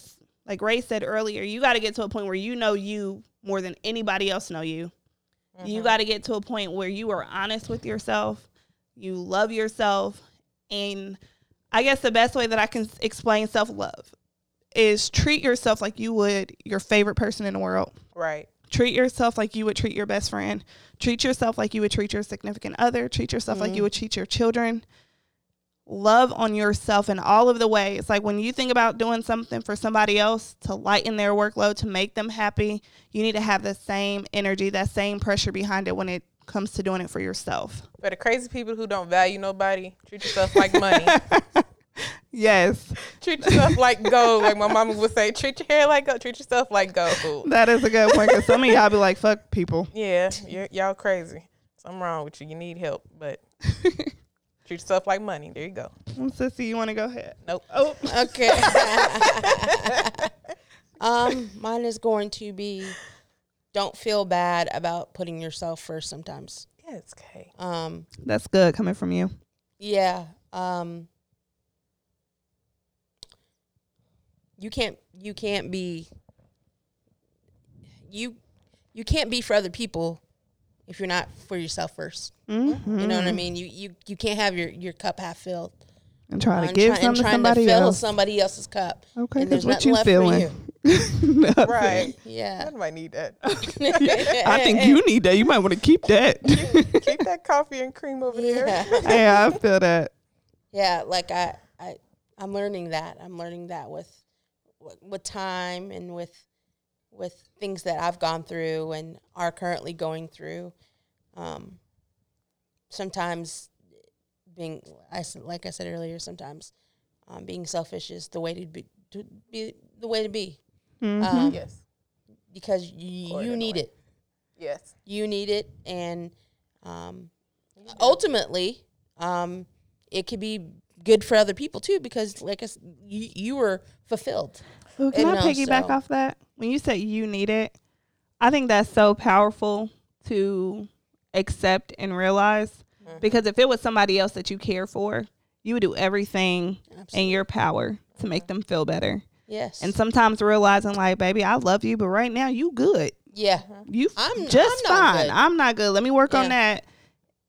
like Ray said earlier, you got to get to a point where you know you more than anybody else know you. Mm-hmm. You got to get to a point where you are honest with yourself. You love yourself. And I guess the best way that I can explain self-love is treat yourself like you would your favorite person in the world. Right. Treat yourself like you would treat your best friend. Treat yourself like you would treat your significant other. Treat yourself mm-hmm. like you would treat your children. Love on yourself in all of the ways. Like, when you think about doing something for somebody else to lighten their workload, to make them happy, you need to have the same energy, that same pressure behind it when it comes to doing it for yourself. For the crazy people who don't value nobody, treat yourself like money. Yes. Treat yourself like gold. Like my mama would say, treat your hair like gold. Treat yourself like gold. That is a good point, because some of y'all be like, fuck people. Yeah, you're, y'all crazy. Something wrong with you. You need help, but... Treat yourself like money. There you go. Sissy, you want to go ahead? Nope. Oh, okay. um, mine is going to be, don't feel bad about putting yourself first sometimes. Yeah, it's okay. Um, That's good coming from you. Yeah. Um, you can't. You can't be. You, you can't be for other people if you're not for yourself first. Mm-hmm. You know what I mean? You you, you can't have your, your cup half filled. And trying to give some to somebody else. And trying to fill else. somebody else's cup. Okay, and there's nothing left feeling? for you. Right. Yeah. I might need that. I think you need that. You might want to keep that. Keep that coffee and cream over there. Yeah. Yeah, I feel that. Yeah, like I, I, I'm learning that. I'm learning that with with time and with with things that I've gone through and are currently going through. Um, sometimes being, I, like I said earlier, sometimes um, being selfish is the way to be, to be the way to be. Mm-hmm. Um, yes. Because you, you need it. Yes. You need it. And um, ultimately, um, it could be good for other people too, because like I said, you, you were fulfilled. Ooh, can and I piggyback so. off that? When you say you need it, I think that's so powerful to accept and realize, mm-hmm. because if it was somebody else that you care for, you would do everything Absolutely. in your power to make them feel better. Yes. And sometimes realizing, like, baby, I love you, but right now you good. Yeah. You I'm, just I'm fine. Good. I'm not good. Let me work yeah. on that.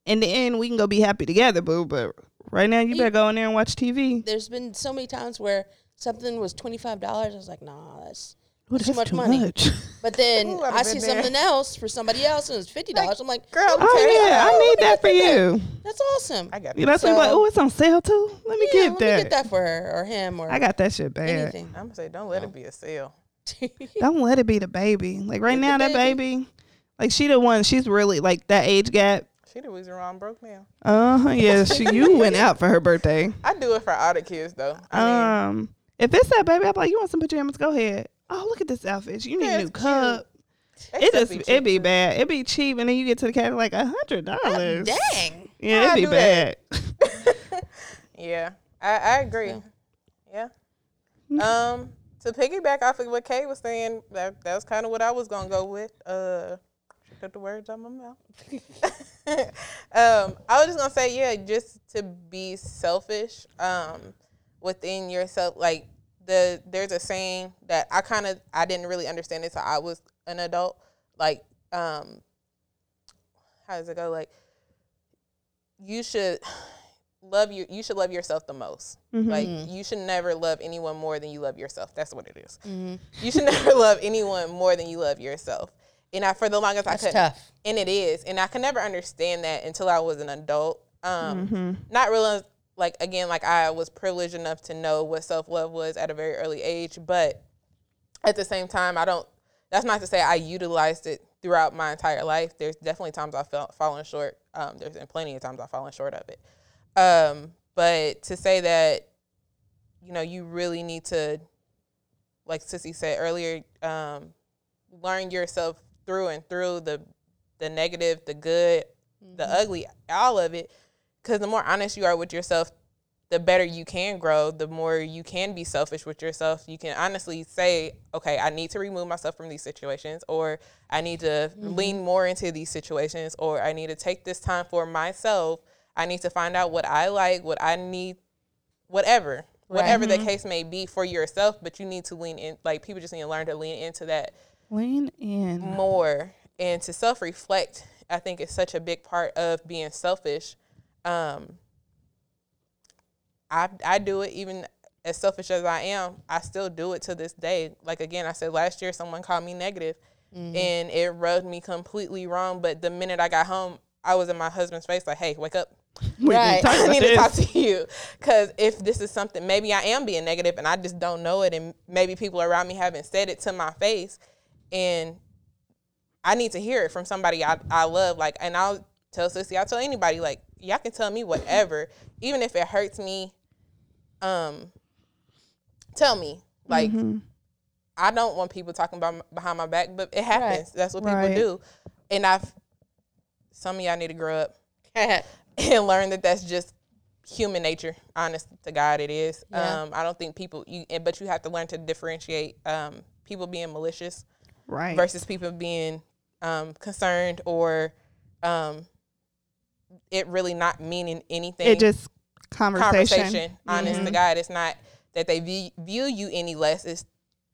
In the end, we can go be happy together, boo. But right now, you better go in there and watch T V. There's been so many times where something was twenty-five dollars. I was like, nah, that's... Well, that's too much too money. Much. But then Ooh, I see there. something else for somebody else, and it's fifty dollars. Like, I'm like, girl, okay. oh, yeah, oh, I need that for you. That. That's awesome. I got that. That's so, like, oh, it's on sale too? Let me yeah, get let that. Let me get that for her or him or I got that shit bad. Anything. I'm going to say, don't let no. it be a sale. Don't let it be the baby. Like, right it's now, that baby. baby, like, she the one, she's really, like, that age gap. She the reason why I'm broke now. Uh huh. Yeah, she, you went out for her birthday. I do it for all the kids, though. I um, mean, if it's that baby, I'm like, you want some pajamas? Go ahead. Oh, look at this outfit. You need yeah, a new cup. It just be it be bad. It be cheap, and then you get to the cat like a hundred dollars. Dang. Yeah, it be bad. Yeah, I, I agree. Yeah. yeah. Um, to piggyback off of what Kay was saying, that that's kind of what I was gonna go with. Uh, she took the words out of my mouth. um, I was just gonna say, yeah, just to be selfish. Um, within yourself, like. The, there's a saying that I kind of, I didn't really understand it until I was an adult. Like, um, how does it go? Like, you should love you, you should love yourself the most. Mm-hmm. Like, you should never love anyone more than you love yourself. That's what it is. Mm-hmm. You should never love anyone more than you love yourself. And I, for the longest That's I couldn't. Tough. And it is. And I could never understand that until I was an adult. Um, mm-hmm. Not realizing, like, again, like I was privileged enough to know what self-love was at a very early age. But at the same time, I don't, that's not to say I utilized it throughout my entire life. There's definitely times I've fallen short. Um, there's been plenty of times I've fallen short of it. Um, but to say that, you know, you really need to, like Sissy said earlier, um, learn yourself through and through, the the negative, the good, mm-hmm. the ugly, all of it. Because the more honest you are with yourself, the better you can grow, the more you can be selfish with yourself. You can honestly say, okay, I need to remove myself from these situations, or I need to mm-hmm. lean more into these situations, or I need to take this time for myself. I need to find out what I like, what I need, whatever. Right. Whatever mm-hmm. the case may be for yourself, but you need to lean in. Like, people just need to learn to lean into that. Lean in. More. And to self-reflect, I think, is such a big part of being selfish. Um, I I do it even as selfish as I am. I still do it to this day. Like, again, I said last year someone called me negative, mm-hmm. and it rubbed me completely wrong. But the minute I got home, I was in my husband's face like, hey, wake up. Right. I need to talk to you, because if this is something, maybe I am being negative and I just don't know it, and maybe people around me haven't said it to my face, and I need to hear it from somebody I, I love. Like, and I'll tell Sissy, I'll tell anybody, like, y'all can tell me whatever, even if it hurts me. Um, tell me, like, mm-hmm. I don't want people talking about my, behind my back, but it happens. Right. That's what people right. do, and I've some of y'all need to grow up. And learn that that's just human nature. Honest to God, it is. Yeah. Um, I don't think people, you, but you have to learn to differentiate um, people being malicious right. versus people being um, concerned, or um, it really not meaning anything. It just conversation. Conversation, honest mm-hmm. to God. It's not that they view, view you any less. It's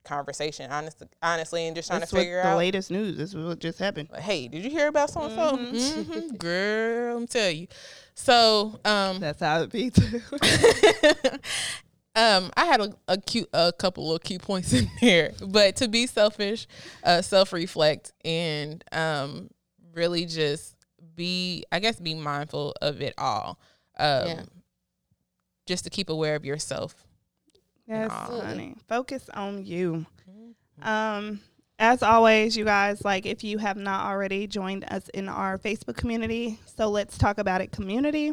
conversation, honest, honestly, and just trying that's to figure out. The latest news. This is what just happened. Hey, did you hear about so and so? Mm-hmm. Girl, I'm tell you. So um, that's how it be too. um, I had a, a cute, a couple of key points in there, but to be selfish, uh, self-reflect, and um, really just be, I guess, be mindful of it all. Um, yeah. Just to keep aware of yourself. Yes, honey. Focus on you. Um, as always, you guys, like, if you have not already joined us in our Facebook community, so let's talk about it community.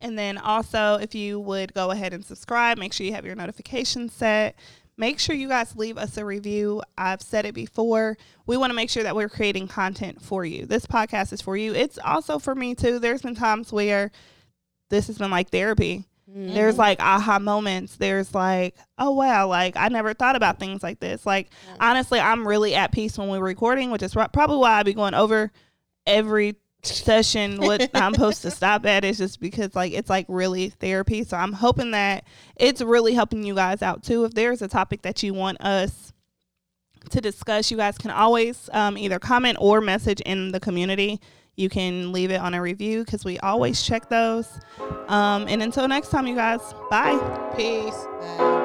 And then also, if you would go ahead and subscribe, make sure you have your notifications set. Make sure you guys leave us a review. I've said it before. We want to make sure that we're creating content for you. This podcast is for you. It's also for me, too. There's been times where this has been like therapy. Mm-hmm. There's like aha moments. There's like, oh wow, like I never thought about things like this. Like, yeah. honestly, I'm really at peace when we're recording, which is probably why I be going over every session what I'm supposed to stop at. Is just because like it's like really therapy. So I'm hoping that it's really helping you guys out too. If there's a topic that you want us to discuss, you guys can always um, either comment or message in the community. You can leave it on a review because we always check those. Um, and until next time, you guys, bye. Peace. Bye.